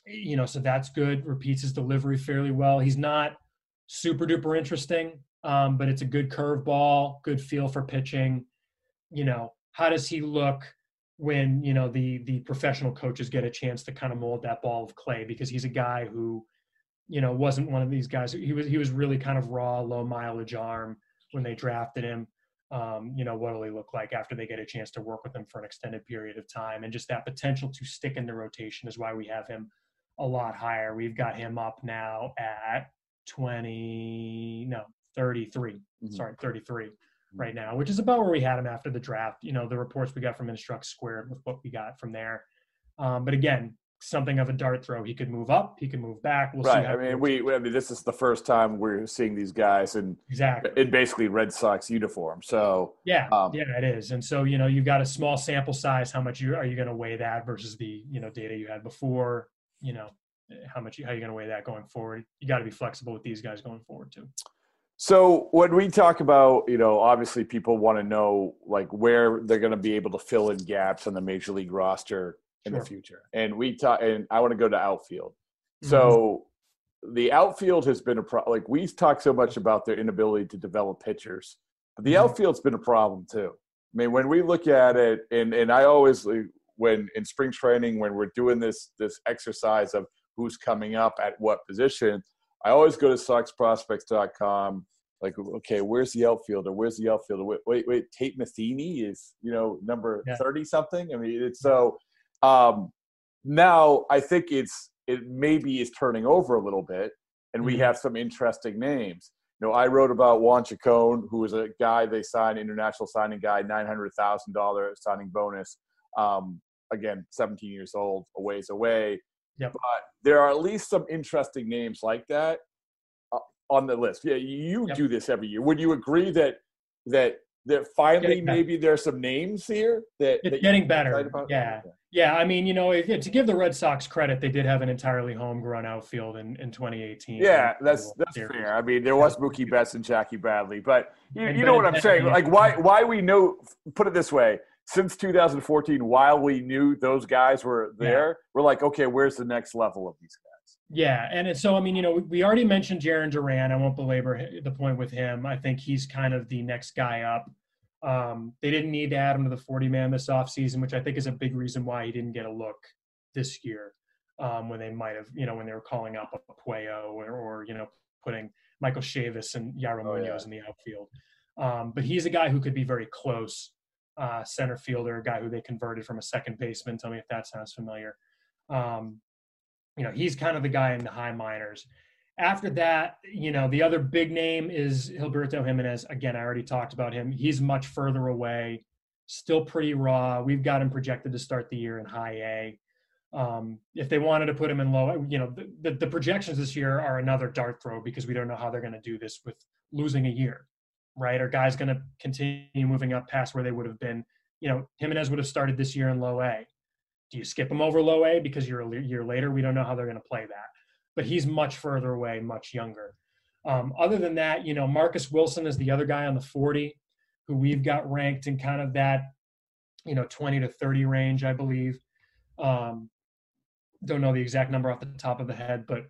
you know, so that's good. Repeats his delivery fairly well. He's not super duper interesting, um, but it's a good curveball, good feel for pitching. You know, how does he look when, you know, the, the professional coaches get a chance to kind of mold that ball of clay? Because he's a guy who, you know, wasn't one of these guys. He was, he was really kind of raw, low mileage arm when they drafted him. Um, you know, what'll he look like after they get a chance to work with him for an extended period of time? And just that potential to stick in the rotation is why we have him a lot higher. We've got him up now at twenty, no, thirty-three, mm-hmm. sorry, thirty-three mm-hmm. right now, which is about where we had him after the draft. You know, the reports we got from Instruct Squared with what we got from there. Um, but again, something of a dart throw. He could move up, he could move back. We'll right. see. I mean, we, we, I mean, this is the first time we're seeing these guys in exactly in basically Red Sox uniform. So yeah, um, yeah, it is. And so, you know, you've got a small sample size. How much you are you going to weigh that versus the, you know, data you had before? You know, how much, how are you going to weigh that going forward? You got to be flexible with these guys going forward too. So when we talk about, you know, obviously people want to know like where they're going to be able to fill in gaps on the major league roster in sure. the future. And we talk, and I want to go to outfield. Mm-hmm. So the outfield has been a problem. Like we've talked so much about their inability to develop pitchers, but the mm-hmm. outfield's been a problem too. I mean, when we look at it, and, and I always, when in spring training, when we're doing this this exercise of who's coming up at what position, I always go to Sox Prospects dot com. Like, okay, where's the outfielder? Where's the outfielder? Wait, wait, wait Tate Matheny is, you know, number yeah. thirty something. I mean, it's so um, now I think it's it maybe is turning over a little bit, and mm-hmm. we have some interesting names. You know, I wrote about Juan Chacon, who is a guy they signed, international signing guy, nine hundred thousand dollar signing bonus. Um, Again, seventeen years old, a ways away. Yep. But there are at least some interesting names like that uh, on the list. Yeah, you yep. do this every year. Would you agree that that that finally maybe there are some names here that it's that getting better? About? Yeah, yeah. I mean, you know, if, yeah, to give the Red Sox credit, they did have an entirely homegrown outfield in, in twenty eighteen. Yeah, that's that's series. fair. I mean, there was Mookie Betts and Jackie Bradley, but you, you know what I'm saying? Yeah. Like, why why we know? Put it this way. Since two thousand fourteen, while we knew those guys were there, yeah. we're like, okay, where's the next level of these guys? Yeah, and so, I mean, you know, we already mentioned Jarren Duran. I won't belabor the point with him. I think he's kind of the next guy up. Um, they didn't need to add him to the forty-man this offseason, which I think is a big reason why he didn't get a look this year um, when they might have, you know, when they were calling up a Pueyo or, or, you know, putting Michael Chavis and Yaro oh, Munoz yeah. in the outfield. Um, but he's a guy who could be very close. Uh, center fielder, a guy who they converted from a second baseman. Tell me if that sounds familiar. Um, you know, he's kind of the guy in the high minors. After that, you know, the other big name is Gilberto Jimenez. Again, I already talked about him. He's much further away, still pretty raw. We've got him projected to start the year in high A. Um, if they wanted to put him in low, you know, the, the, the projections this year are another dart throw because we don't know how they're going to do this with losing a year. Right? Are guys going to continue moving up past where they would have been? You know, Jimenez would have started this year in low A. Do you skip him over low A because you're a year later? We don't know how they're going to play that. But he's much further away, much younger. Um, other than that, you know, Marcus Wilson is the other guy on the forty who we've got ranked in kind of that, you know, twenty to thirty range, I believe. Um, don't know the exact number off the top of the head, but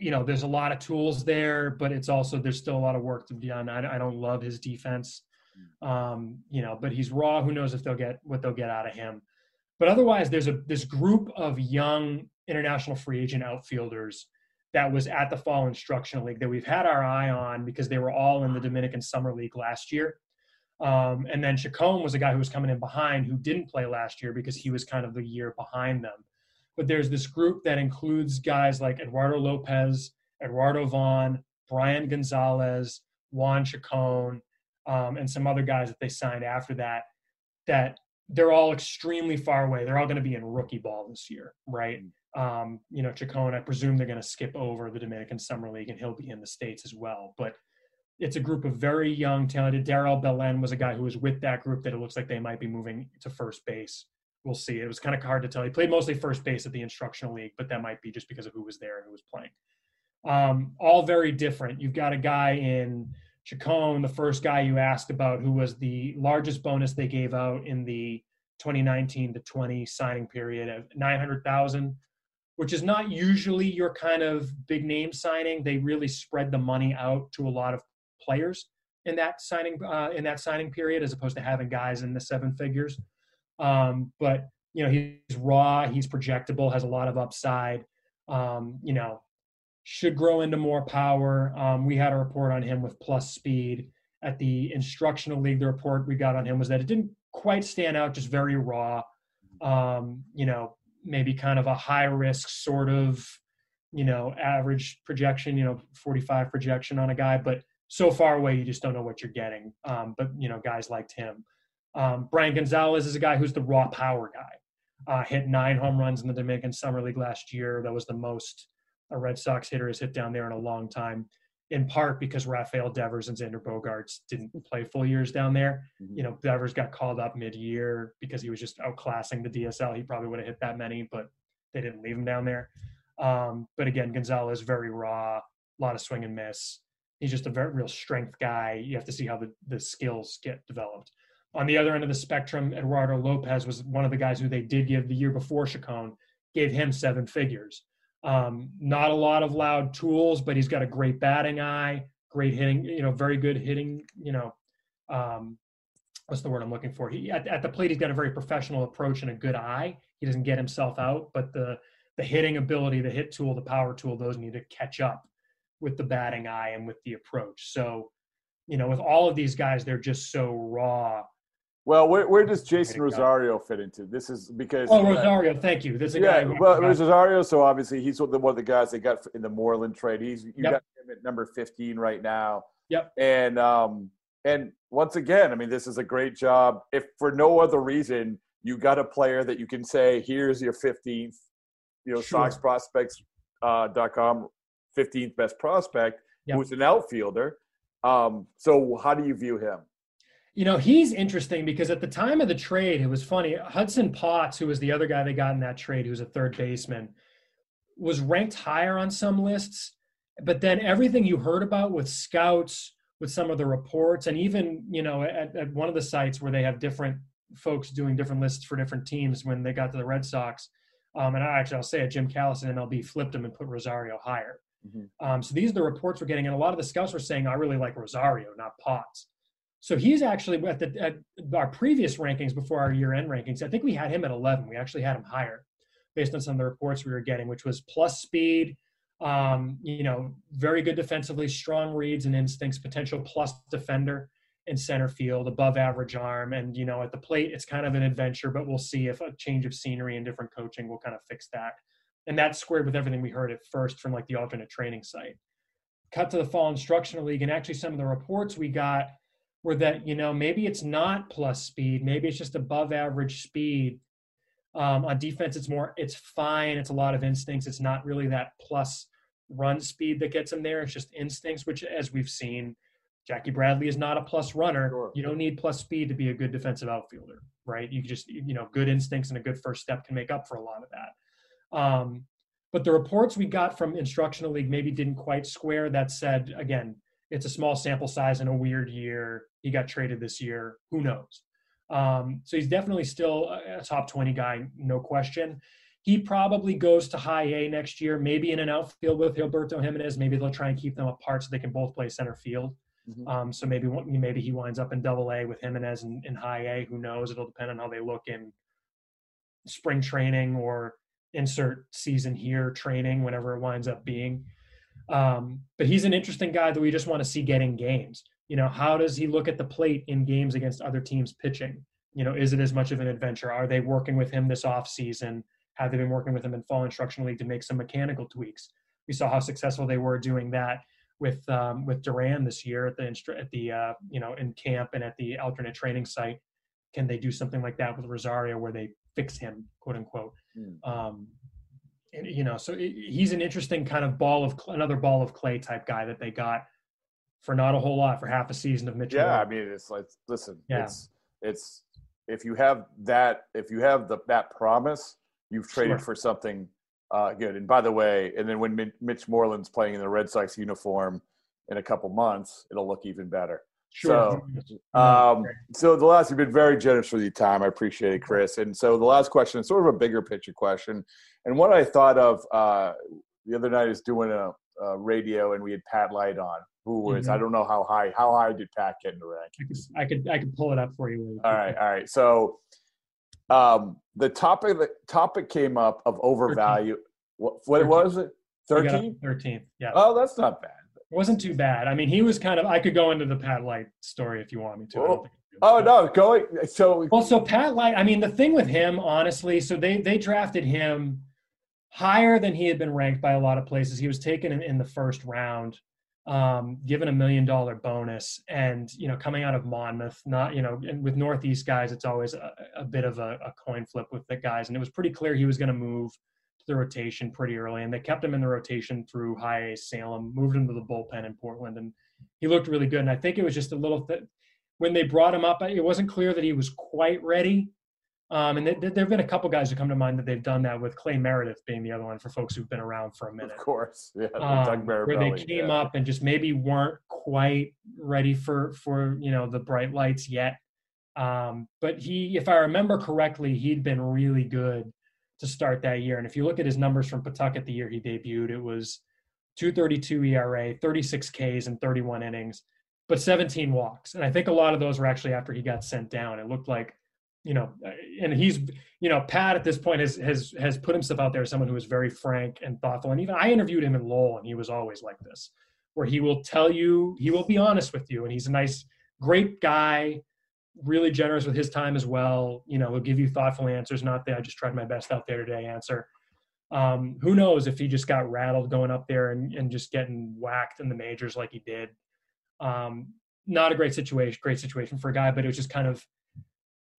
you know, there's a lot of tools there, but it's also, there's still a lot of work to be done. I, I don't love his defense. Um, you know, but he's raw. Who knows if they'll get what they'll get out of him. But otherwise, there's a this group of young international free agent outfielders that was at the Fall Instructional League that we've had our eye on because they were all in the Dominican Summer League last year. Um, and then Chacon was a guy who was coming in behind who didn't play last year because he was kind of the year behind them. But there's this group that includes guys like Eduardo Lopez, Eduardo Vaughn, Brian Gonzalez, Juan Chacon, um, and some other guys that they signed after that, that they're all extremely far away. They're all going to be in rookie ball this year, right? Um, you know, Chacon, I presume they're going to skip over the Dominican Summer League and he'll be in the States as well. But it's a group of very young, talented. Darrell Belen was a guy who was with that group that it looks like they might be moving to first base. We'll see. It was kind of hard to tell. He played mostly first base at the Instructional League, but that might be just because of who was there and who was playing. Um, all very different. You've got a guy in Chacon, the first guy you asked about, who was the largest bonus they gave out in the twenty nineteen to twenty signing period of nine hundred thousand dollars, which is not usually your kind of big name signing. They really spread the money out to a lot of players in that signing uh, in that signing period, as opposed to having guys in the seven figures. Um, but you know, he's raw, he's projectable, has a lot of upside. Um, you know, should grow into more power. Um, we had a report on him with plus speed at the Instructional League. The report we got on him was that it didn't quite stand out, just very raw. Um, you know, maybe kind of a high risk sort of, you know, average projection, you know, forty-five projection on a guy, but so far away, you just don't know what you're getting. Um, but you know, guys liked him. Um, Brian Gonzalez is a guy who's the raw power guy. Uh, hit nine home runs in the Dominican Summer League last year. That was the most a Red Sox hitter has hit down there in a long time, in part because Rafael Devers and Xander Bogaerts didn't play full years down there. Mm-hmm. You know, Devers got called up mid-year because he was just outclassing the D S L. He probably would have hit that many, but they didn't leave him down there. Um, but again, Gonzalez, very raw, a lot of swing and miss. He's just a very real strength guy. You have to see how the, the skills get developed. On the other end of the spectrum, Eduardo Lopez was one of the guys who they did give the year before Chacon, gave him seven figures. Um, not a lot of loud tools, but he's got a great batting eye, great hitting, you know, very good hitting, you know, um, what's the word I'm looking for? He, at, at the plate, he's got a very professional approach and a good eye. He doesn't get himself out, but the, the hitting ability, the hit tool, the power tool, those need to catch up with the batting eye and with the approach. So, you know, with all of these guys, they're just so raw. Well, where, where does Jeisson Rosario fit into? This is because oh, Rosario, uh, thank you. This is a yeah, guy. Well, Rosario. So obviously, he's one of the guys they got in the Moreland trade. He's you yep. got him at number fifteen right now. Yep. And um, and once again, I mean, this is a great job. If for no other reason, you got a player that you can say, here's your fifteenth, you know, sure. Sox Prospects dot com uh, fifteenth best prospect, yep. who's an outfielder. Um, so how do you view him? You know, he's interesting because at the time of the trade, it was funny. Hudson Potts, who was the other guy they got in that trade, who's a third baseman, was ranked higher on some lists. But then everything you heard about with scouts, with some of the reports, and even, you know, at, at one of the sites where they have different folks doing different lists for different teams when they got to the Red Sox, um, and I actually, I'll say it, Jim Callis and M L B flipped him and put Rosario higher. Mm-hmm. Um, so these are the reports we're getting, and a lot of the scouts were saying, I really like Rosario, not Potts. So he's actually at, the, at our previous rankings before our year-end rankings. I think we had him at eleven. We actually had him higher based on some of the reports we were getting, which was plus speed, um, you know, very good defensively, strong reads and instincts, potential plus defender in center field, above average arm. And, you know, at the plate, it's kind of an adventure, but we'll see if a change of scenery and different coaching will kind of fix that. And that's squared with everything we heard at first from like the alternate training site. Cut to the Fall Instructional League. And actually some of the reports we got were that, you know, maybe it's not plus speed, maybe it's just above average speed. Um, on defense, it's more, it's fine, it's a lot of instincts, it's not really that plus run speed that gets him there, it's just instincts, which as we've seen, Jackie Bradley is not a plus runner. Sure. You don't need plus speed to be a good defensive outfielder, right? You just, you know, good instincts and a good first step can make up for a lot of that. Um, but the reports we got from Instructional League maybe didn't quite square. That said, again, it's a small sample size in a weird year. He got traded this year. Who knows? Um, so he's definitely still a top twenty guy, no question. He probably goes to high A next year, maybe in an outfield with Gilberto Jimenez. Maybe they'll try and keep them apart so they can both play center field. Mm-hmm. Um, so maybe maybe he winds up in Double A with Jimenez and in High A. Who knows? It'll depend on how they look in spring training or insert season here training, whenever it winds up being. Um, but he's an interesting guy that we just want to see getting games. You know, how does he look at the plate in games against other teams pitching? You know, is it as much of an adventure? Are they working with him this off season? Have they been working with him in fall instructional league to make some mechanical tweaks? We saw how successful they were doing that with um, with Duran this year at the at the uh, you know in camp and at the alternate training site. Can they do something like that with Rosario, where they fix him, quote unquote? Mm. Um, and, you know, so it, he's an interesting kind of ball of cl- another ball of clay type guy that they got for not a whole lot, for half a season of Mitchell. Yeah, I mean, it's like, listen, yeah. it's it's if you have that if you have the that promise, you've traded sure. for something uh, good. And by the way, and then when Mitch Moreland's playing in the Red Sox uniform in a couple months, it'll look even better. Sure. So, um, so the last, you've been very generous with your time. I appreciate it, Chris. And so the last question is sort of a bigger picture question. And what I thought of uh, the other night is doing a, a radio, and we had Pat Light on, who was, mm-hmm. I don't know how high, how high did Pat get in the rankings? I could, I could pull it up for you. All right. All right. So, Um, the topic the topic came up of overvalue. What, what was it? Thirteen. Thirteenth. Yeah. Oh, that's not bad. It wasn't too bad. I mean, he was kind of. I could go into the Pat Light story if you want me to. Oh, I don't think oh no, going. So well, so Pat Light. I mean, the thing with him, honestly. So they they drafted him higher than he had been ranked by a lot of places. He was taken in, in the first round, um, given a million dollar bonus, and, you know, coming out of Monmouth, not, you know, and with Northeast guys, it's always a, a bit of a, a coin flip with the guys. And it was pretty clear he was going to move to the rotation pretty early. And they kept him in the rotation through High A Salem, moved him to the bullpen in Portland. And he looked really good. And I think it was just a little th- when they brought him up, it wasn't clear that he was quite ready. Um, and th- th- there've been a couple guys who come to mind that they've done that with, Clay Meredith being the other one, for folks who've been around for a minute. Of course, yeah. Um, Doug Marabelli, where they came yeah. up and just maybe weren't quite ready for for you know the bright lights yet. Um, but he, if I remember correctly, he'd been really good to start that year. And if you look at his numbers from Pawtucket the year he debuted, it was two thirty-two E R A, thirty-six Ks, and thirty-one innings, but seventeen walks. And I think a lot of those were actually after he got sent down. It looked like. You know, and he's, you know, Pat at this point has has has put himself out there as someone who is very frank and thoughtful. And even I interviewed him in Lowell, and he was always like this, where he will tell you, he will be honest with you. And he's a nice, great guy, really generous with his time as well. You know, he'll give you thoughtful answers, not that I just tried my best out there today answer. Um, who knows if he just got rattled going up there and, and just getting whacked in the majors like he did. Um, not a great situation, great situation for a guy, but it was just kind of,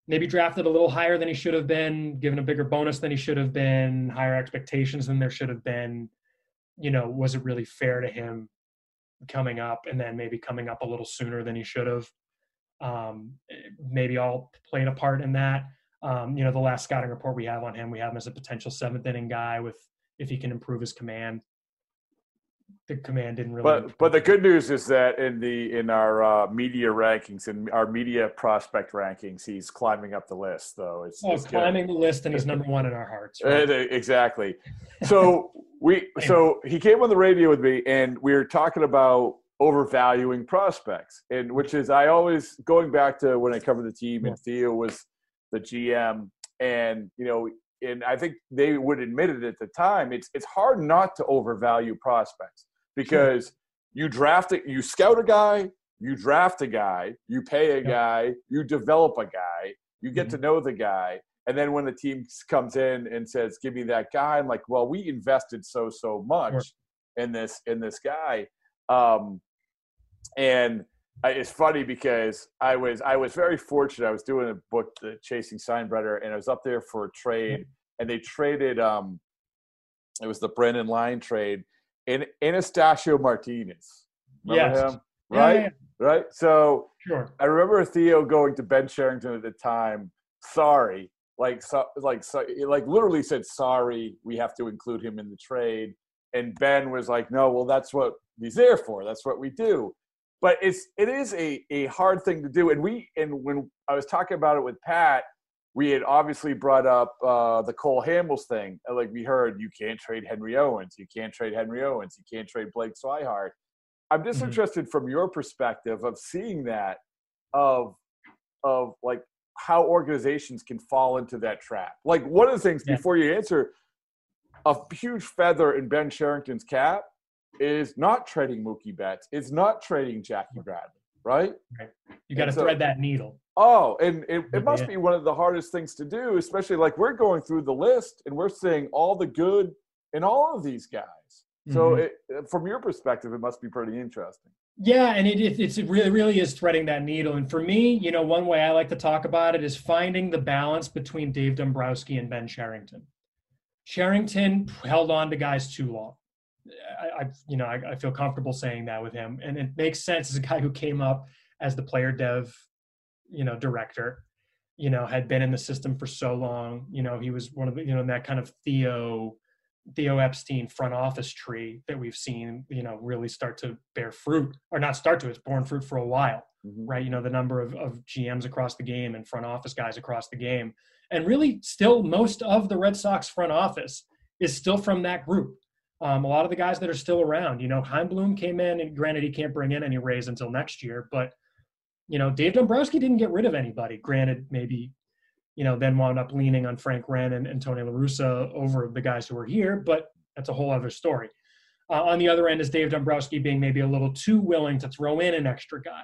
maybe drafted a little higher than he should have been, given a bigger bonus than he should have been, higher expectations than there should have been. You know, was it really fair to him coming up, and then maybe coming up a little sooner than he should have? Um, maybe all played a part in that. Um, you know, the last scouting report we have on him, we have him as a potential seventh inning guy with, if he can improve his command. The command didn't really. But, but the good news is that in the in our uh, media rankings, in our media prospect rankings, he's climbing up the list, though. It's, oh, it's climbing good. The list, and he's number one in our hearts. Right? Exactly. So we so he came on the radio with me, and we were talking about overvaluing prospects, and which is I always going back to when I covered the team, and Theo was the G M, and you know. And I think they would admit it at the time. It's it's hard not to overvalue prospects because you draft it, you scout a guy, you draft a guy, you pay a guy, you develop a guy, you get mm-hmm. to know the guy, and then when the team comes in and says, "Give me that guy," I'm like, "Well, we invested so so much sure. in this in this guy," um, and. It's funny because I was I was very fortunate. I was doing a book, the Chasing Steinbrenner, and I was up there for a trade, and they traded. Um, it was the Brendan Lyon trade, and Anastasio Martinez. Remember yes. him? Right, yeah, yeah. right. So sure. I remember Theo going to Ben Sherrington at the time. Sorry, like so, like so, like literally said, "Sorry, we have to include him in the trade." And Ben was like, "No, well, that's what he's there for. That's what we do." But it's it is a, a hard thing to do, and we and when I was talking about it with Pat, we had obviously brought up uh, the Cole Hamels thing. Like we heard, you can't trade Henry Owens, you can't trade Henry Owens, you can't trade Blake Swihart, I'm just mm-hmm. interested from your perspective of seeing that, of of like how organizations can fall into that trap. Like one of the things yeah. before you answer, a huge feather in Ben Cherington's cap is not trading Mookie Betts. It's not trading Jackie Bradley, right? Right. You got to so, thread that needle. Oh, and it, it must yeah. be one of the hardest things to do, especially like we're going through the list and we're seeing all the good in all of these guys. So mm-hmm. it, from your perspective, it must be pretty interesting. Yeah, and it, it, it's, it really, really is threading that needle. And for me, you know, one way I like to talk about it is finding the balance between Dave Dombrowski and Ben Cherington. Cherington held on to guys too long. I, I you know, I, I feel comfortable saying that with him. And it makes sense as a guy who came up as the player dev, you know, director, you know, had been in the system for so long. You know, he was one of the, you know, that kind of Theo, Theo Epstein front office tree that we've seen, you know, really start to bear fruit, or not start to, it's borne fruit for a while, mm-hmm. right? You know, the number of, of G Ms across the game and front office guys across the game. And really still most of the Red Sox front office is still from that group. Um, a lot of the guys that are still around, you know, Heimblum came in, and granted he can't bring in any raise until next year, but, you know, Dave Dombrowski didn't get rid of anybody. Granted, maybe, you know, then wound up leaning on Frank Wren and, and Tony La Russa over the guys who were here, but that's a whole other story. Uh, on the other end is Dave Dombrowski being maybe a little too willing to throw in an extra guy,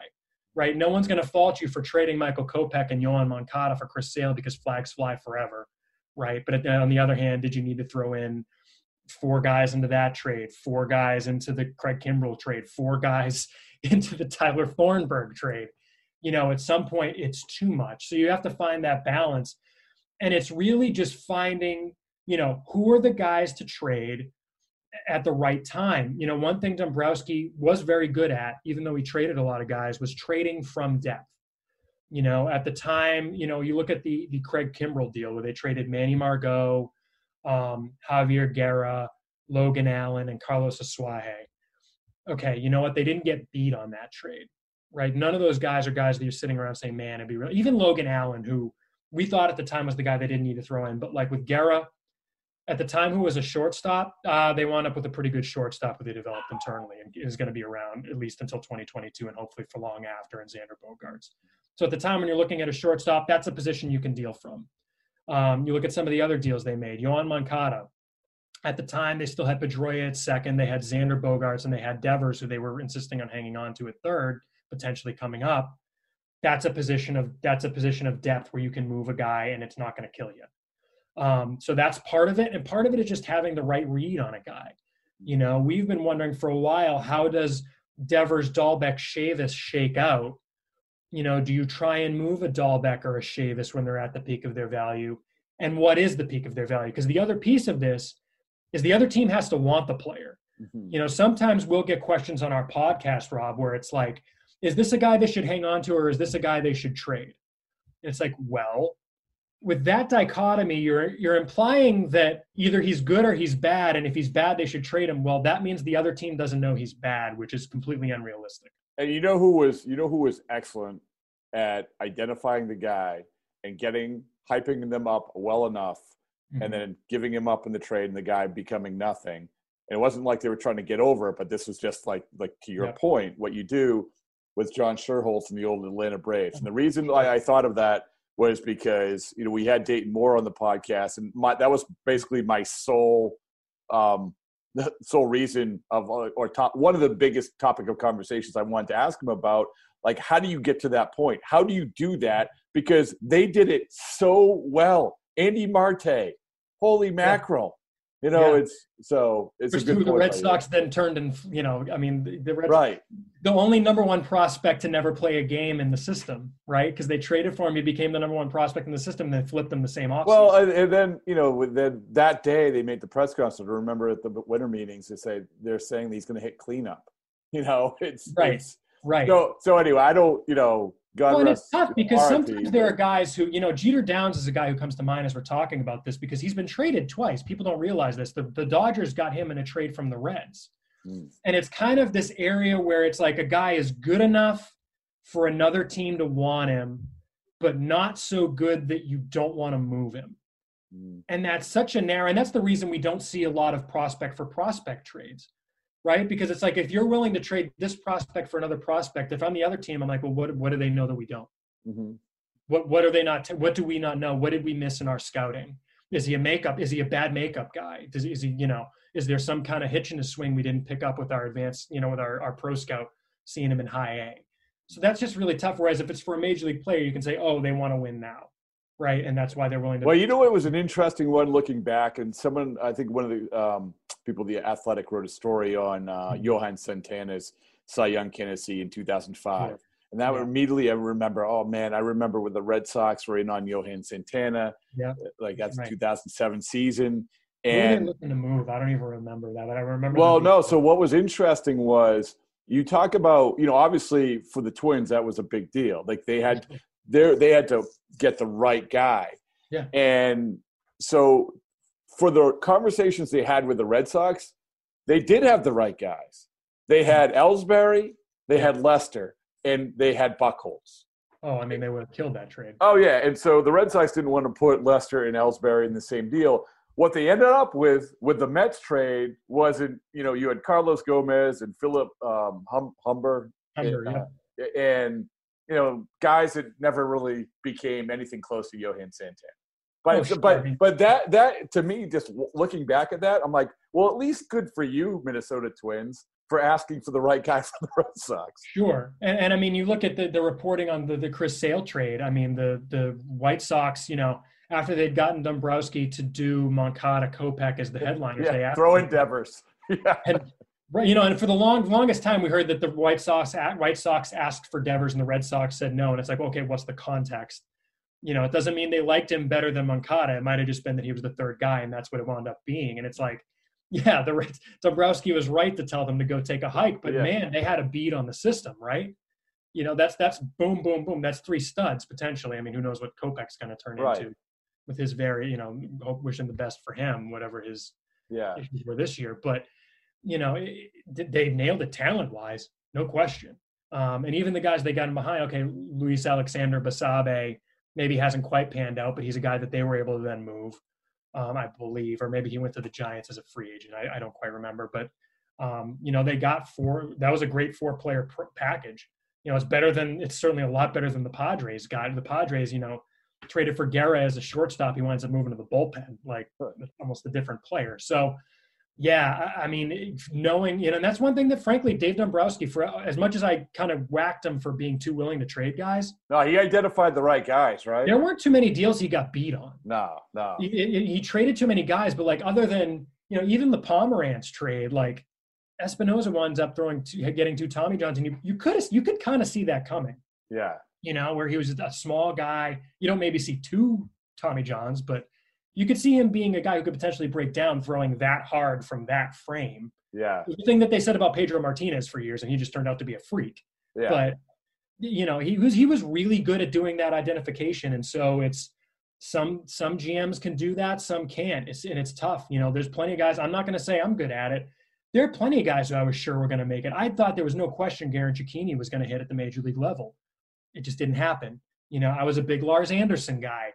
right? No one's going to fault you for trading Michael Kopech and Yohan Moncada for Chris Sale because flags fly forever, right? But on the other hand, did you need to throw in four guys into that trade, four guys into the Craig Kimbrell trade, four guys into the Tyler Thornburg trade? You know, at some point it's too much. So you have to find that balance. And it's really just finding, you know, who are the guys to trade at the right time. You know, one thing Dombrowski was very good at, even though he traded a lot of guys, was trading from depth. You know, at the time, you know, you look at the, the Craig Kimbrell deal where they traded Manny Margot, um, Javier Guerra, Logan Allen, and Carlos Asuaje. Okay, you know what? They didn't get beat on that trade. Right? None of those guys are guys that you're sitting around saying, man, it'd be real. Even Logan Allen, who we thought at the time was the guy they didn't need to throw in. But like with Guerra, at the time, who was a shortstop, uh, they wound up with a pretty good shortstop who they developed internally and is going to be around at least until twenty twenty-two and hopefully for long after, and Xander Bogaerts. So at the time when you're looking at a shortstop, that's a position you can deal from. Um, you look at some of the other deals they made. Yohan Moncada. At the time, they still had Pedroia at second. They had Xander Bogaerts and they had Devers, who they were insisting on hanging on to at third, potentially coming up. That's a position of that's a position of depth where you can move a guy and it's not going to kill you. Um, so that's part of it. And part of it is just having the right read on a guy. You know, we've been wondering for a while, how does Devers, Dalbec, Chavis shake out? You know, do you try and move a Dalbec or a Chavis when they're at the peak of their value? And what is the peak of their value? Because the other piece of this is the other team has to want the player. Mm-hmm. You know, sometimes we'll get questions on our podcast, Rob, where it's like, is this a guy they should hang on to, or is this a guy they should trade? And it's like, well, with that dichotomy, you're you're implying that either he's good or he's bad, and if he's bad, they should trade him. Well, that means the other team doesn't know he's bad, which is completely unrealistic. And you know who was you know who was excellent at identifying the guy and getting hyping them up well enough, mm-hmm. and then giving him up in the trade, and the guy becoming nothing. And it wasn't like they were trying to get over it, but this was just like like to your yeah. point, what you do with John Sherholtz and the old Atlanta Braves. And the reason why I thought of that was because, you know, we had Dayton Moore on the podcast, and my, that was basically my sole um, sole reason of, or top, one of the biggest topic of conversations I wanted to ask him about, like, how do you get to that point? How do you do that? Because they did it so well. Andy Marte, holy mackerel. Yeah. You know, yeah. it's so it's Which a good point. The Red Sox you. then turned and, you know, I mean, the, the Red right. Sox, the only number one prospect to never play a game in the system, right? Because they traded for him, he became the number one prospect in the system, and they flipped him the same offseason. Well, and, and then, you know, then that day they made the press conference. I remember at the winter meetings, they say they're saying that he's going to hit cleanup. You know, it's right, it's, right. So, so anyway, I don't, you know, God well, rest, and it's tough because R F P, sometimes there are guys who, you know, Jeter Downs is a guy who comes to mind as we're talking about this because he's been traded twice. People don't realize this. The, the Dodgers got him in a trade from the Reds. Mm. And it's kind of this area where it's like a guy is good enough for another team to want him, but not so good that you don't want to move him. Mm. And that's such a narrow, and that's the reason we don't see a lot of prospect for prospect trades. right? Because it's like, if you're willing to trade this prospect for another prospect, if I'm the other team, I'm like, well, what, what do they know that we don't? Mm-hmm. What what are they not? T- what do we not know? What did we miss in our scouting? Is he a makeup? Is he a bad makeup guy? Does is he you know? Is there some kind of hitch in his swing we didn't pick up with our advanced, you know, with our, our pro scout seeing him in high A? So that's just really tough. Whereas if it's for a major league player, you can say, oh, they want to win now, right? And that's why they're willing to. Well, you know, it was an interesting one looking back, and someone, I think one of the um, people, The Athletic, wrote a story on uh, mm-hmm. Johan Santana's Cy Young candidacy in two thousand five. Yeah. And that yeah. immediately I remember, oh, man, I remember when the Red Sox were in on Johan Santana. Yeah. Like, that's right. The two thousand seven season. And we didn't listen to move. I don't even remember that, but I remember. Well, no. So what was interesting was you talk about, you know, obviously for the Twins, that was a big deal. Like they had their, they had to get the right guy. Yeah. And so for the conversations they had with the Red Sox, they did have the right guys. They had Ellsbury, they had Lester, and they had Buckholz. Oh, I mean, they would have killed that trade. Oh, yeah. And so the Red Sox didn't want to put Lester and Ellsbury in the same deal. What they ended up with with the Mets trade wasn't, you know, you had Carlos Gomez and Philip um, hum, Humber, Humber and, yeah. uh, and, you know, guys that never really became anything close to Johan Santana. But, oh, sure. but, but that, that to me, just w- looking back at that, I'm like, well, at least good for you, Minnesota Twins, for asking for the right guy for the Red Sox. Sure. And, and I mean, you look at the, the reporting on the, the Chris Sale trade. I mean, the, the White Sox, you know, after they'd gotten Dombrowski to do Moncada, Kopech as the headliners, yeah, they asked throw in Devers. Yeah. And, you know, and for the long, longest time, we heard that the White Sox White Sox asked for Devers and the Red Sox said no. And it's like, okay, what's the context? You know, it doesn't mean they liked him better than Moncada. It might have just been that he was the third guy, and that's what it wound up being. And it's like, yeah, the Red, Dombrowski was right to tell them to go take a hike, but yeah. man, they had a bead on the system, right? You know, that's that's boom, boom, boom. That's three studs potentially. I mean, who knows what Kopech's going to turn right. into. With his very, you know, wishing the best for him, whatever his yeah. issues were this year. But, you know, it, they nailed it talent-wise, no question. Um, and even the guys they got him behind, okay, Luis Alexander Basabe maybe hasn't quite panned out, but he's a guy that they were able to then move, um, I believe, or maybe he went to the Giants as a free agent. I, I don't quite remember. But, um, you know, they got four. That was a great four-player pr- package. You know, it's better than – it's certainly a lot better than the Padres got. The Padres, you know, traded for Guerra as a shortstop, he winds up moving to the bullpen, like almost a different player. So, yeah, I, I mean, knowing, you know, and that's one thing that, frankly, Dave Dombrowski, for as much as I kind of whacked him for being too willing to trade guys. No, he identified the right guys, right? There weren't too many deals he got beat on. No, no. He, he, he traded too many guys, but, like, other than, you know, even the Pomerantz trade, like, Espinoza winds up throwing, two, getting two Tommy Johns, and you, you could, you could kind of see that coming. Yeah. You know, where he was a small guy. You don't maybe see two Tommy Johns, but you could see him being a guy who could potentially break down throwing that hard from that frame. Yeah. The thing that they said about Pedro Martinez for years, and he just turned out to be a freak. Yeah. But, you know, he was he was really good at doing that identification. And so it's some some G Ms can do that, some can't. It's, and it's tough. You know, there's plenty of guys. I'm not going to say I'm good at it. There are plenty of guys who I was sure were going to make it. I thought there was no question Jarren Chacon was going to hit at the major league level. It just didn't happen. You know, I was a big Lars Anderson guy.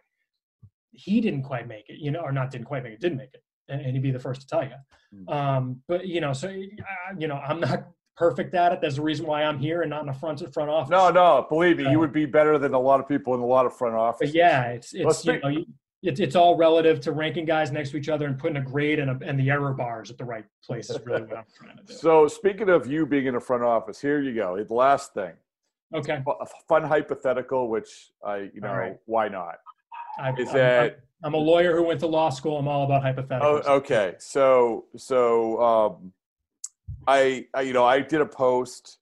He didn't quite make it, you know, or not didn't quite make it, didn't make it. And, and he'd be the first to tell you. Um, but, you know, so, uh, you know, I'm not perfect at it. There's a reason why I'm here and not in the front front office. No, no, believe me, uh, you would be better than a lot of people in a lot of front offices. Yeah, it's it's you know, you, it's it's all relative to ranking guys next to each other and putting a grade and, a, and the error bars at the right place is really what I'm trying to do. So speaking of you being in a front office, here you go. The last thing. Okay. A fun hypothetical, which I, you know, right. why not? I, Is I'm, that I'm a lawyer who went to law school. I'm all about hypotheticals. Oh, okay. So, so um, I, I, you know, I did a post,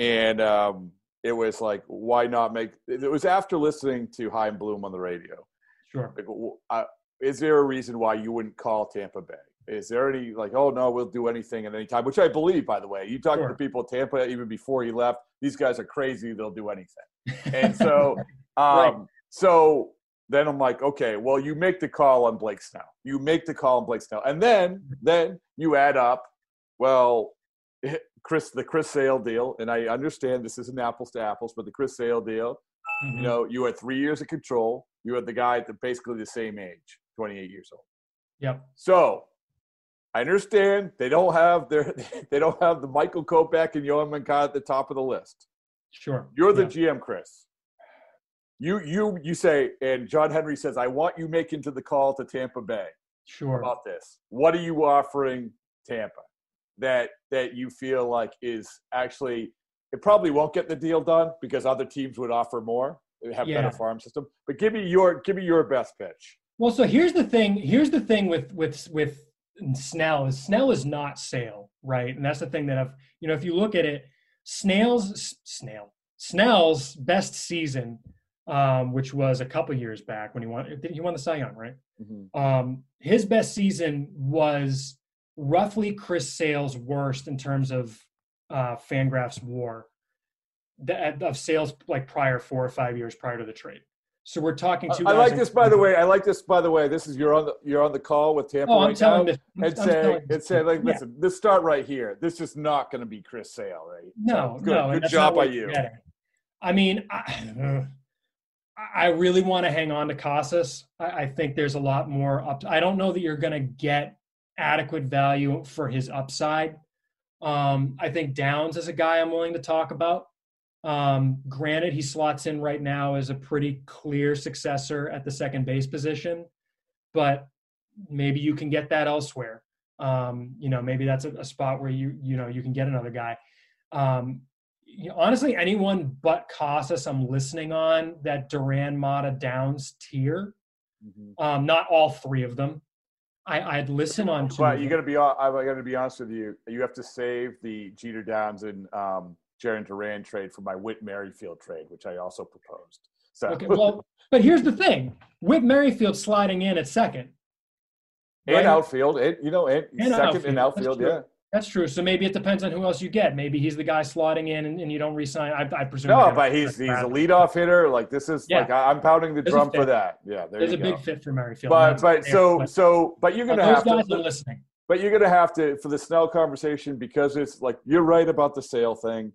and um, it was like, why not make? It was after listening to High and Bloom on the radio. Sure. Like, uh, is there a reason why you wouldn't call Tampa Bay? Is there any, like, oh, no, we'll do anything at any time, which I believe, by the way. You talk sure. to people at Tampa even before he left, these guys are crazy. They'll do anything. And so um, right. so then I'm like, okay, well, you make the call on Blake Snell. You make the call on Blake Snell. And then then you add up, well, Chris the Chris Sale deal, and I understand this isn't apples to apples, but the Chris Sale deal, mm-hmm. you know, you had three years of control. You had the guy at the, basically the same age, twenty-eight years old. Yep. So I understand they don't have their they don't have the Michael Kopech and Yohan Moncada at the top of the list. Sure. You're the yeah. G M, Chris. You you you say, and John Henry says, I want you making to the call to Tampa Bay. Sure. About this. What are you offering Tampa that that you feel like is actually it probably won't get the deal done because other teams would offer more. They have yeah. better farm system. But give me your give me your best pitch. Well, so here's the thing. Here's the thing with with with Snell is Snell is not Sale, right? And that's the thing that I've you know if you look at it, Snell's Snell Snell's best season, um, which was a couple years back when he won. He won the Cy Young, right? Mm-hmm. Um, his best season was roughly Chris Sale's worst in terms of uh, Fangraph's WAR that, of Sale's like prior four or five years prior to the trade. So we're talking to. I like this, by the way. I like this, by the way. This is you're on the you're on the call with Tampa oh, right now. This, and I'm say and say like, yeah. listen, let's start right here. This is not going to be Chris Sale, right? No, so, good, no. Good job by you. Getting. I mean, I, I really want to hang on to Casas. I, I think there's a lot more up. To, I don't know that you're going to get adequate value for his upside. Um, I think Downs is a guy I'm willing to talk about. Um, granted, he slots in right now as a pretty clear successor at the second base position, but maybe you can get that elsewhere. Um, you know, maybe that's a, a spot where you, you know, you can get another guy. Um, you know, honestly, anyone but Casas I'm listening on that Duran, Mata, Downs tier, mm-hmm. um, not all three of them. I, I'd listen on. But well, you got to be, I'm going to be honest with you. You have to save the Jeter Downs and, um, Jarren Duran trade for my Whit Merrifield trade, which I also proposed. So, okay, well, but here's the thing: Whit Merrifield sliding in at second, right? And outfield, and, you know, and, and second outfield. and outfield, That's yeah, that's true. So maybe it depends on who else you get. Maybe he's the guy slotting in, and, and you don't resign. I, I presume. No, but he's he's a leadoff hitter. Like this is yeah. like I, I'm pounding the There's drum for that. Yeah, there There's you go. There's a big fit for Merrifield. But but so but, so but you're gonna but have guys to are listening. But you're gonna have to for the Snell conversation because it's like you're right about the Sale thing.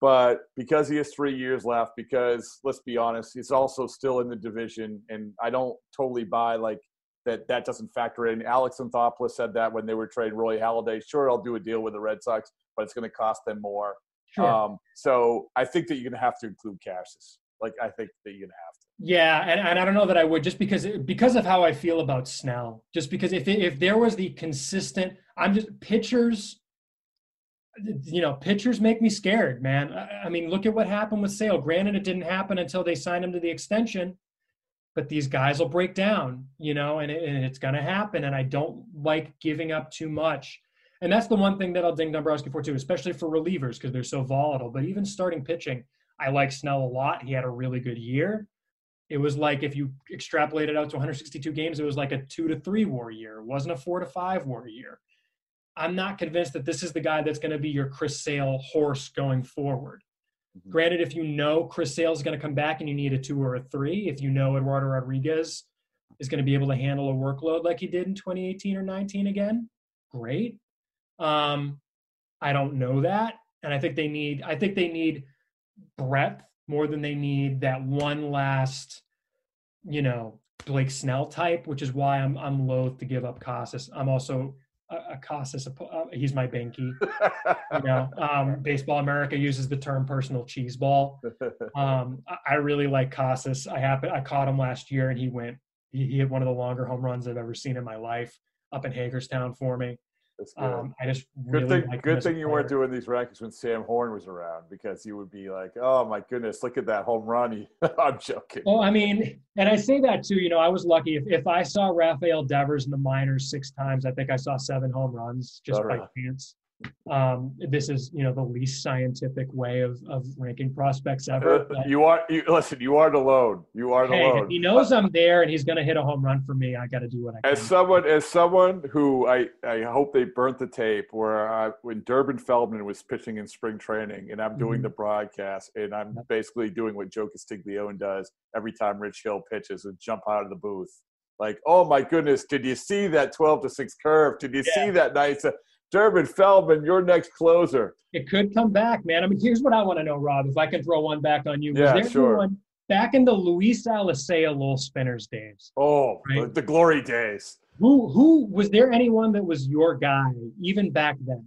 But because he has three years left, because let's be honest, he's also still in the division, and I don't totally buy like that. That doesn't factor in. Alex Anthopoulos said that when they were trading Roy Halladay. Sure, I'll do a deal with the Red Sox, but it's going to cost them more. Sure. Um, so I think that you're going to have to include Casas. Like I think that you're going to have to. Yeah, and, and I don't know that I would just because because of how I feel about Snell. Just because if it, if there was the consistent, I'm just pitchers. You know, pitchers make me scared, man. I, I mean, look at what happened with Sale. Granted, it didn't happen until they signed him to the extension, but these guys will break down, you know, and, it, and it's going to happen. And I don't like giving up too much. And that's the one thing that I'll ding Dombrowski for too, especially for relievers because they're so volatile. But even starting pitching, I like Snell a lot. He had a really good year. It was like if you extrapolate it out to one hundred sixty-two games, it was like a two to three WAR year. It wasn't a four to five WAR year. I'm not convinced that this is the guy that's going to be your Chris Sale horse going forward. Mm-hmm. Granted, if you know Chris Sale is going to come back and you need a two or a three, if you know Eduardo Rodriguez is going to be able to handle a workload like he did in twenty eighteen or nineteen again, great. Um, I don't know that. And I think they need, I think they need breadth more than they need that one last, you know, Blake Snell type, which is why I'm, I'm loath to give up Casas. I'm also, Casas, he's my Banky. You know, um, Baseball America uses the term "personal cheese ball." Um, I really like Casas. I happen, I caught him last year, and he went. He, he hit one of the longer home runs I've ever seen in my life up in Hagerstown for me. That's good. Um, I just really good thing. Like good thing you weren't doing these rankings when Sam Horn was around, because you would be like, "Oh my goodness, look at that home run!" I'm joking. Well, I mean, and I say that too. You know, I was lucky. If if I saw Rafael Devers in the minors six times, I think I saw seven home runs just by chance. Um, this is you know the least scientific way of of ranking prospects ever. you are you listen. You aren't alone. You aren't hey, alone. He knows I'm there, and he's going to hit a home run for me. I got to do what I can. As someone, as someone who I, I hope they burnt the tape where I, when Durbin Feltman was pitching in spring training, and I'm doing mm-hmm. the broadcast, and I'm yep. basically doing what Joe Castiglione does every time Rich Hill pitches and jump out of the booth, like, oh my goodness, did you see that twelve to six curve? Did you yeah. see that nice? Durbin Feltman, your next closer. It could come back, man. I mean, here's what I want to know, Rob, if I can throw one back on you. Was yeah, there sure. anyone, back in the Luis Alicea Lowell Spinners days. Oh, right? The glory days. Who who was there anyone that was your guy even back then?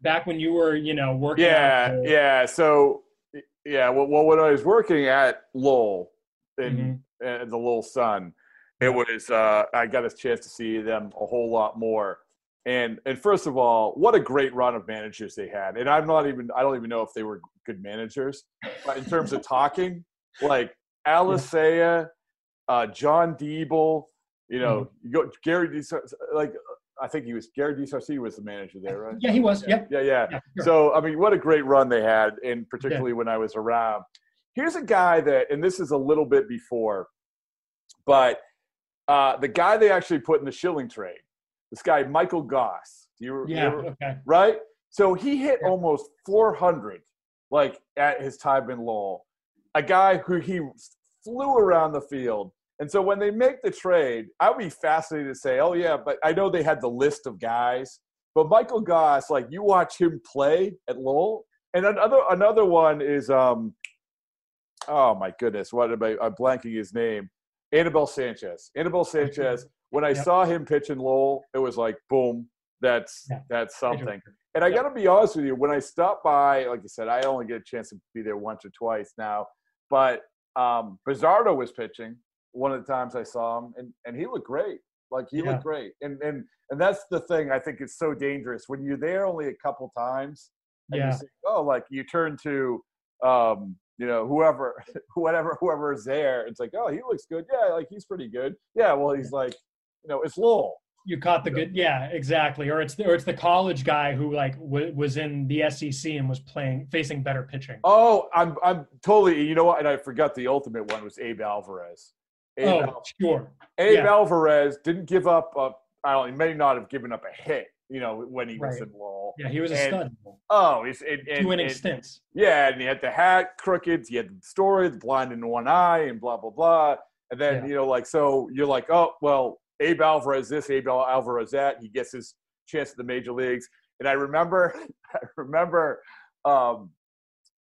Back when you were, you know, working. Yeah, at yeah. So, yeah. Well, well, when I was working at Lowell in, mm-hmm. in the Lowell Sun, it was uh, I got a chance to see them a whole lot more. And and first of all, what a great run of managers they had. And I'm not even I don't even know if they were good managers, but in terms of talking, like Alicea, uh, John Diebel, you know, you go Gary DeSarcy, like I think he was Gary DeSarcy was the manager there, right? Yeah, he was. Yeah, yeah, yeah. yeah. yeah sure. So I mean, what a great run they had, and particularly yeah. when I was around. Here's a guy that, and this is a little bit before, but uh, the guy they actually put in the shilling trade. This guy, Michael Goss. Do you, yeah, you, okay. Right? So he hit yeah. almost four hundred, like, at his time in Lowell. A guy who he flew around the field. And so when they make the trade, I would be fascinated to say, oh, yeah, but I know they had the list of guys. But Michael Goss, like, you watch him play at Lowell. And another another one is, um, oh, my goodness, what am I, I'm blanking his name. Anibal Sanchez. Anibal Sanchez. When I yep. saw him pitch in Lowell, it was like, boom, that's yeah. that's something. And I yep. got to be honest with you, when I stopped by, like I said, I only get a chance to be there once or twice now. But um, Bizzardo was pitching one of the times I saw him, and, and he looked great. Like, he yeah. looked great. And, and and that's the thing I think is so dangerous. When you're there only a couple times, and yeah. you say, oh, like, you turn to, um, you know, whoever, whatever, whoever's there, it's like, oh, he looks good. Yeah, like, he's pretty good. Yeah, well, he's yeah. like, you know, it's Lowell. You caught the good, yeah, exactly. Or it's the, or it's the college guy who like w- was in the S E C and was playing facing better pitching. Oh, I'm I'm totally. You know what? And I forgot the ultimate one was Abe Alvarez. Abe oh, Al- sure. Abe yeah. Alvarez didn't give up. A, I don't. He may not have given up a hit. You know, when he right. was in Lowell. Yeah, he was a and, stud. Oh, he's and, and, two inning stints. Yeah, and he had the hat crooked. He had the story, the blind in one eye, and blah blah blah. And then yeah. you know, like, so you're like, oh well. Abe Alvarez this, Abe Alvarez that. He gets his chance at the major leagues. And I remember I remember um,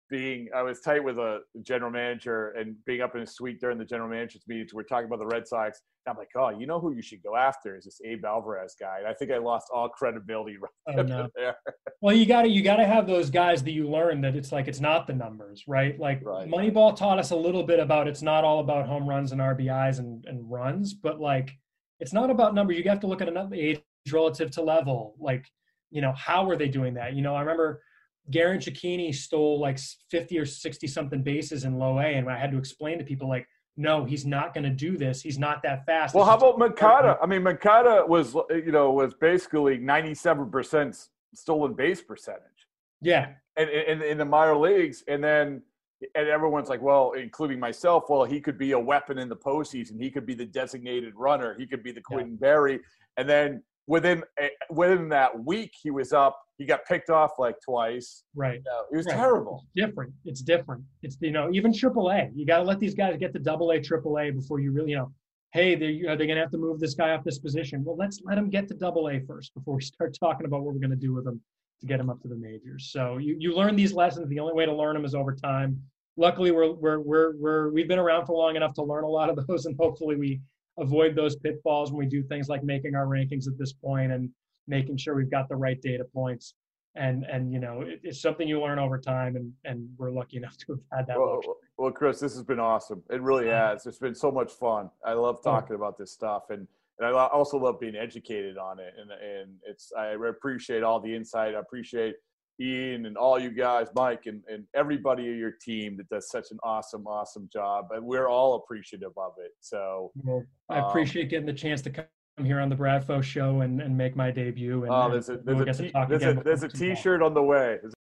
being – I was tight with a general manager and being up in his suite during the general manager's meetings. We're talking about the Red Sox. And I'm like, oh, you know who you should go after is this Abe Alvarez guy. And I think I lost all credibility right oh, no. there. Well, you got to you got to have those guys that you learn that it's like it's not the numbers, right? Like right. Moneyball taught us a little bit about it's not all about home runs and R B Is and, and runs, but like – it's not about numbers. You have to look at another age relative to level. Like, you know, how are they doing that? You know, I remember Garen Cecchini stole like fifty or sixty something bases in low A. And I had to explain to people like, no, he's not going to do this. He's not that fast. Well, this how about Mercado? I mean, Mercado was, you know, was basically ninety-seven percent stolen base percentage. Yeah. And in the minor leagues. And then, and everyone's like, well, including myself, well, he could be a weapon in the postseason. He could be the designated runner. He could be the Quentin yeah. Berry. And then within within that week, he was up. He got picked off like twice. Right. You know, it was right. terrible. It's different. It's different. It's, you know, even triple A. You got to let these guys get to double A, triple A before you really, you know, hey, they're, are they going to have to move this guy off this position? Well, let's let him get to double A first before we start talking about what we're going to do with him to get him up to the majors. So you, you learn these lessons. The only way to learn them is over time. Luckily, we're we're we're we're we've been around for long enough to learn a lot of those, and hopefully we avoid those pitfalls when we do things like making our rankings at this point and making sure we've got the right data points. And and you know, it, it's something you learn over time, and and we're lucky enough to have had that. Well, well Chris, this has been awesome. It really has. It's been so much fun. I love talking yeah. about this stuff, and. And I also love being educated on it, and and it's I appreciate all the insight. I appreciate Ian and all you guys, Mike, and, and everybody of your team that does such an awesome, awesome job. And we're all appreciative of it. So well, I appreciate um, getting the chance to come here on the Bradfo Show and, and make my debut. And, oh, there's a, there's a, t- there's a, there's a t-shirt on the way. There's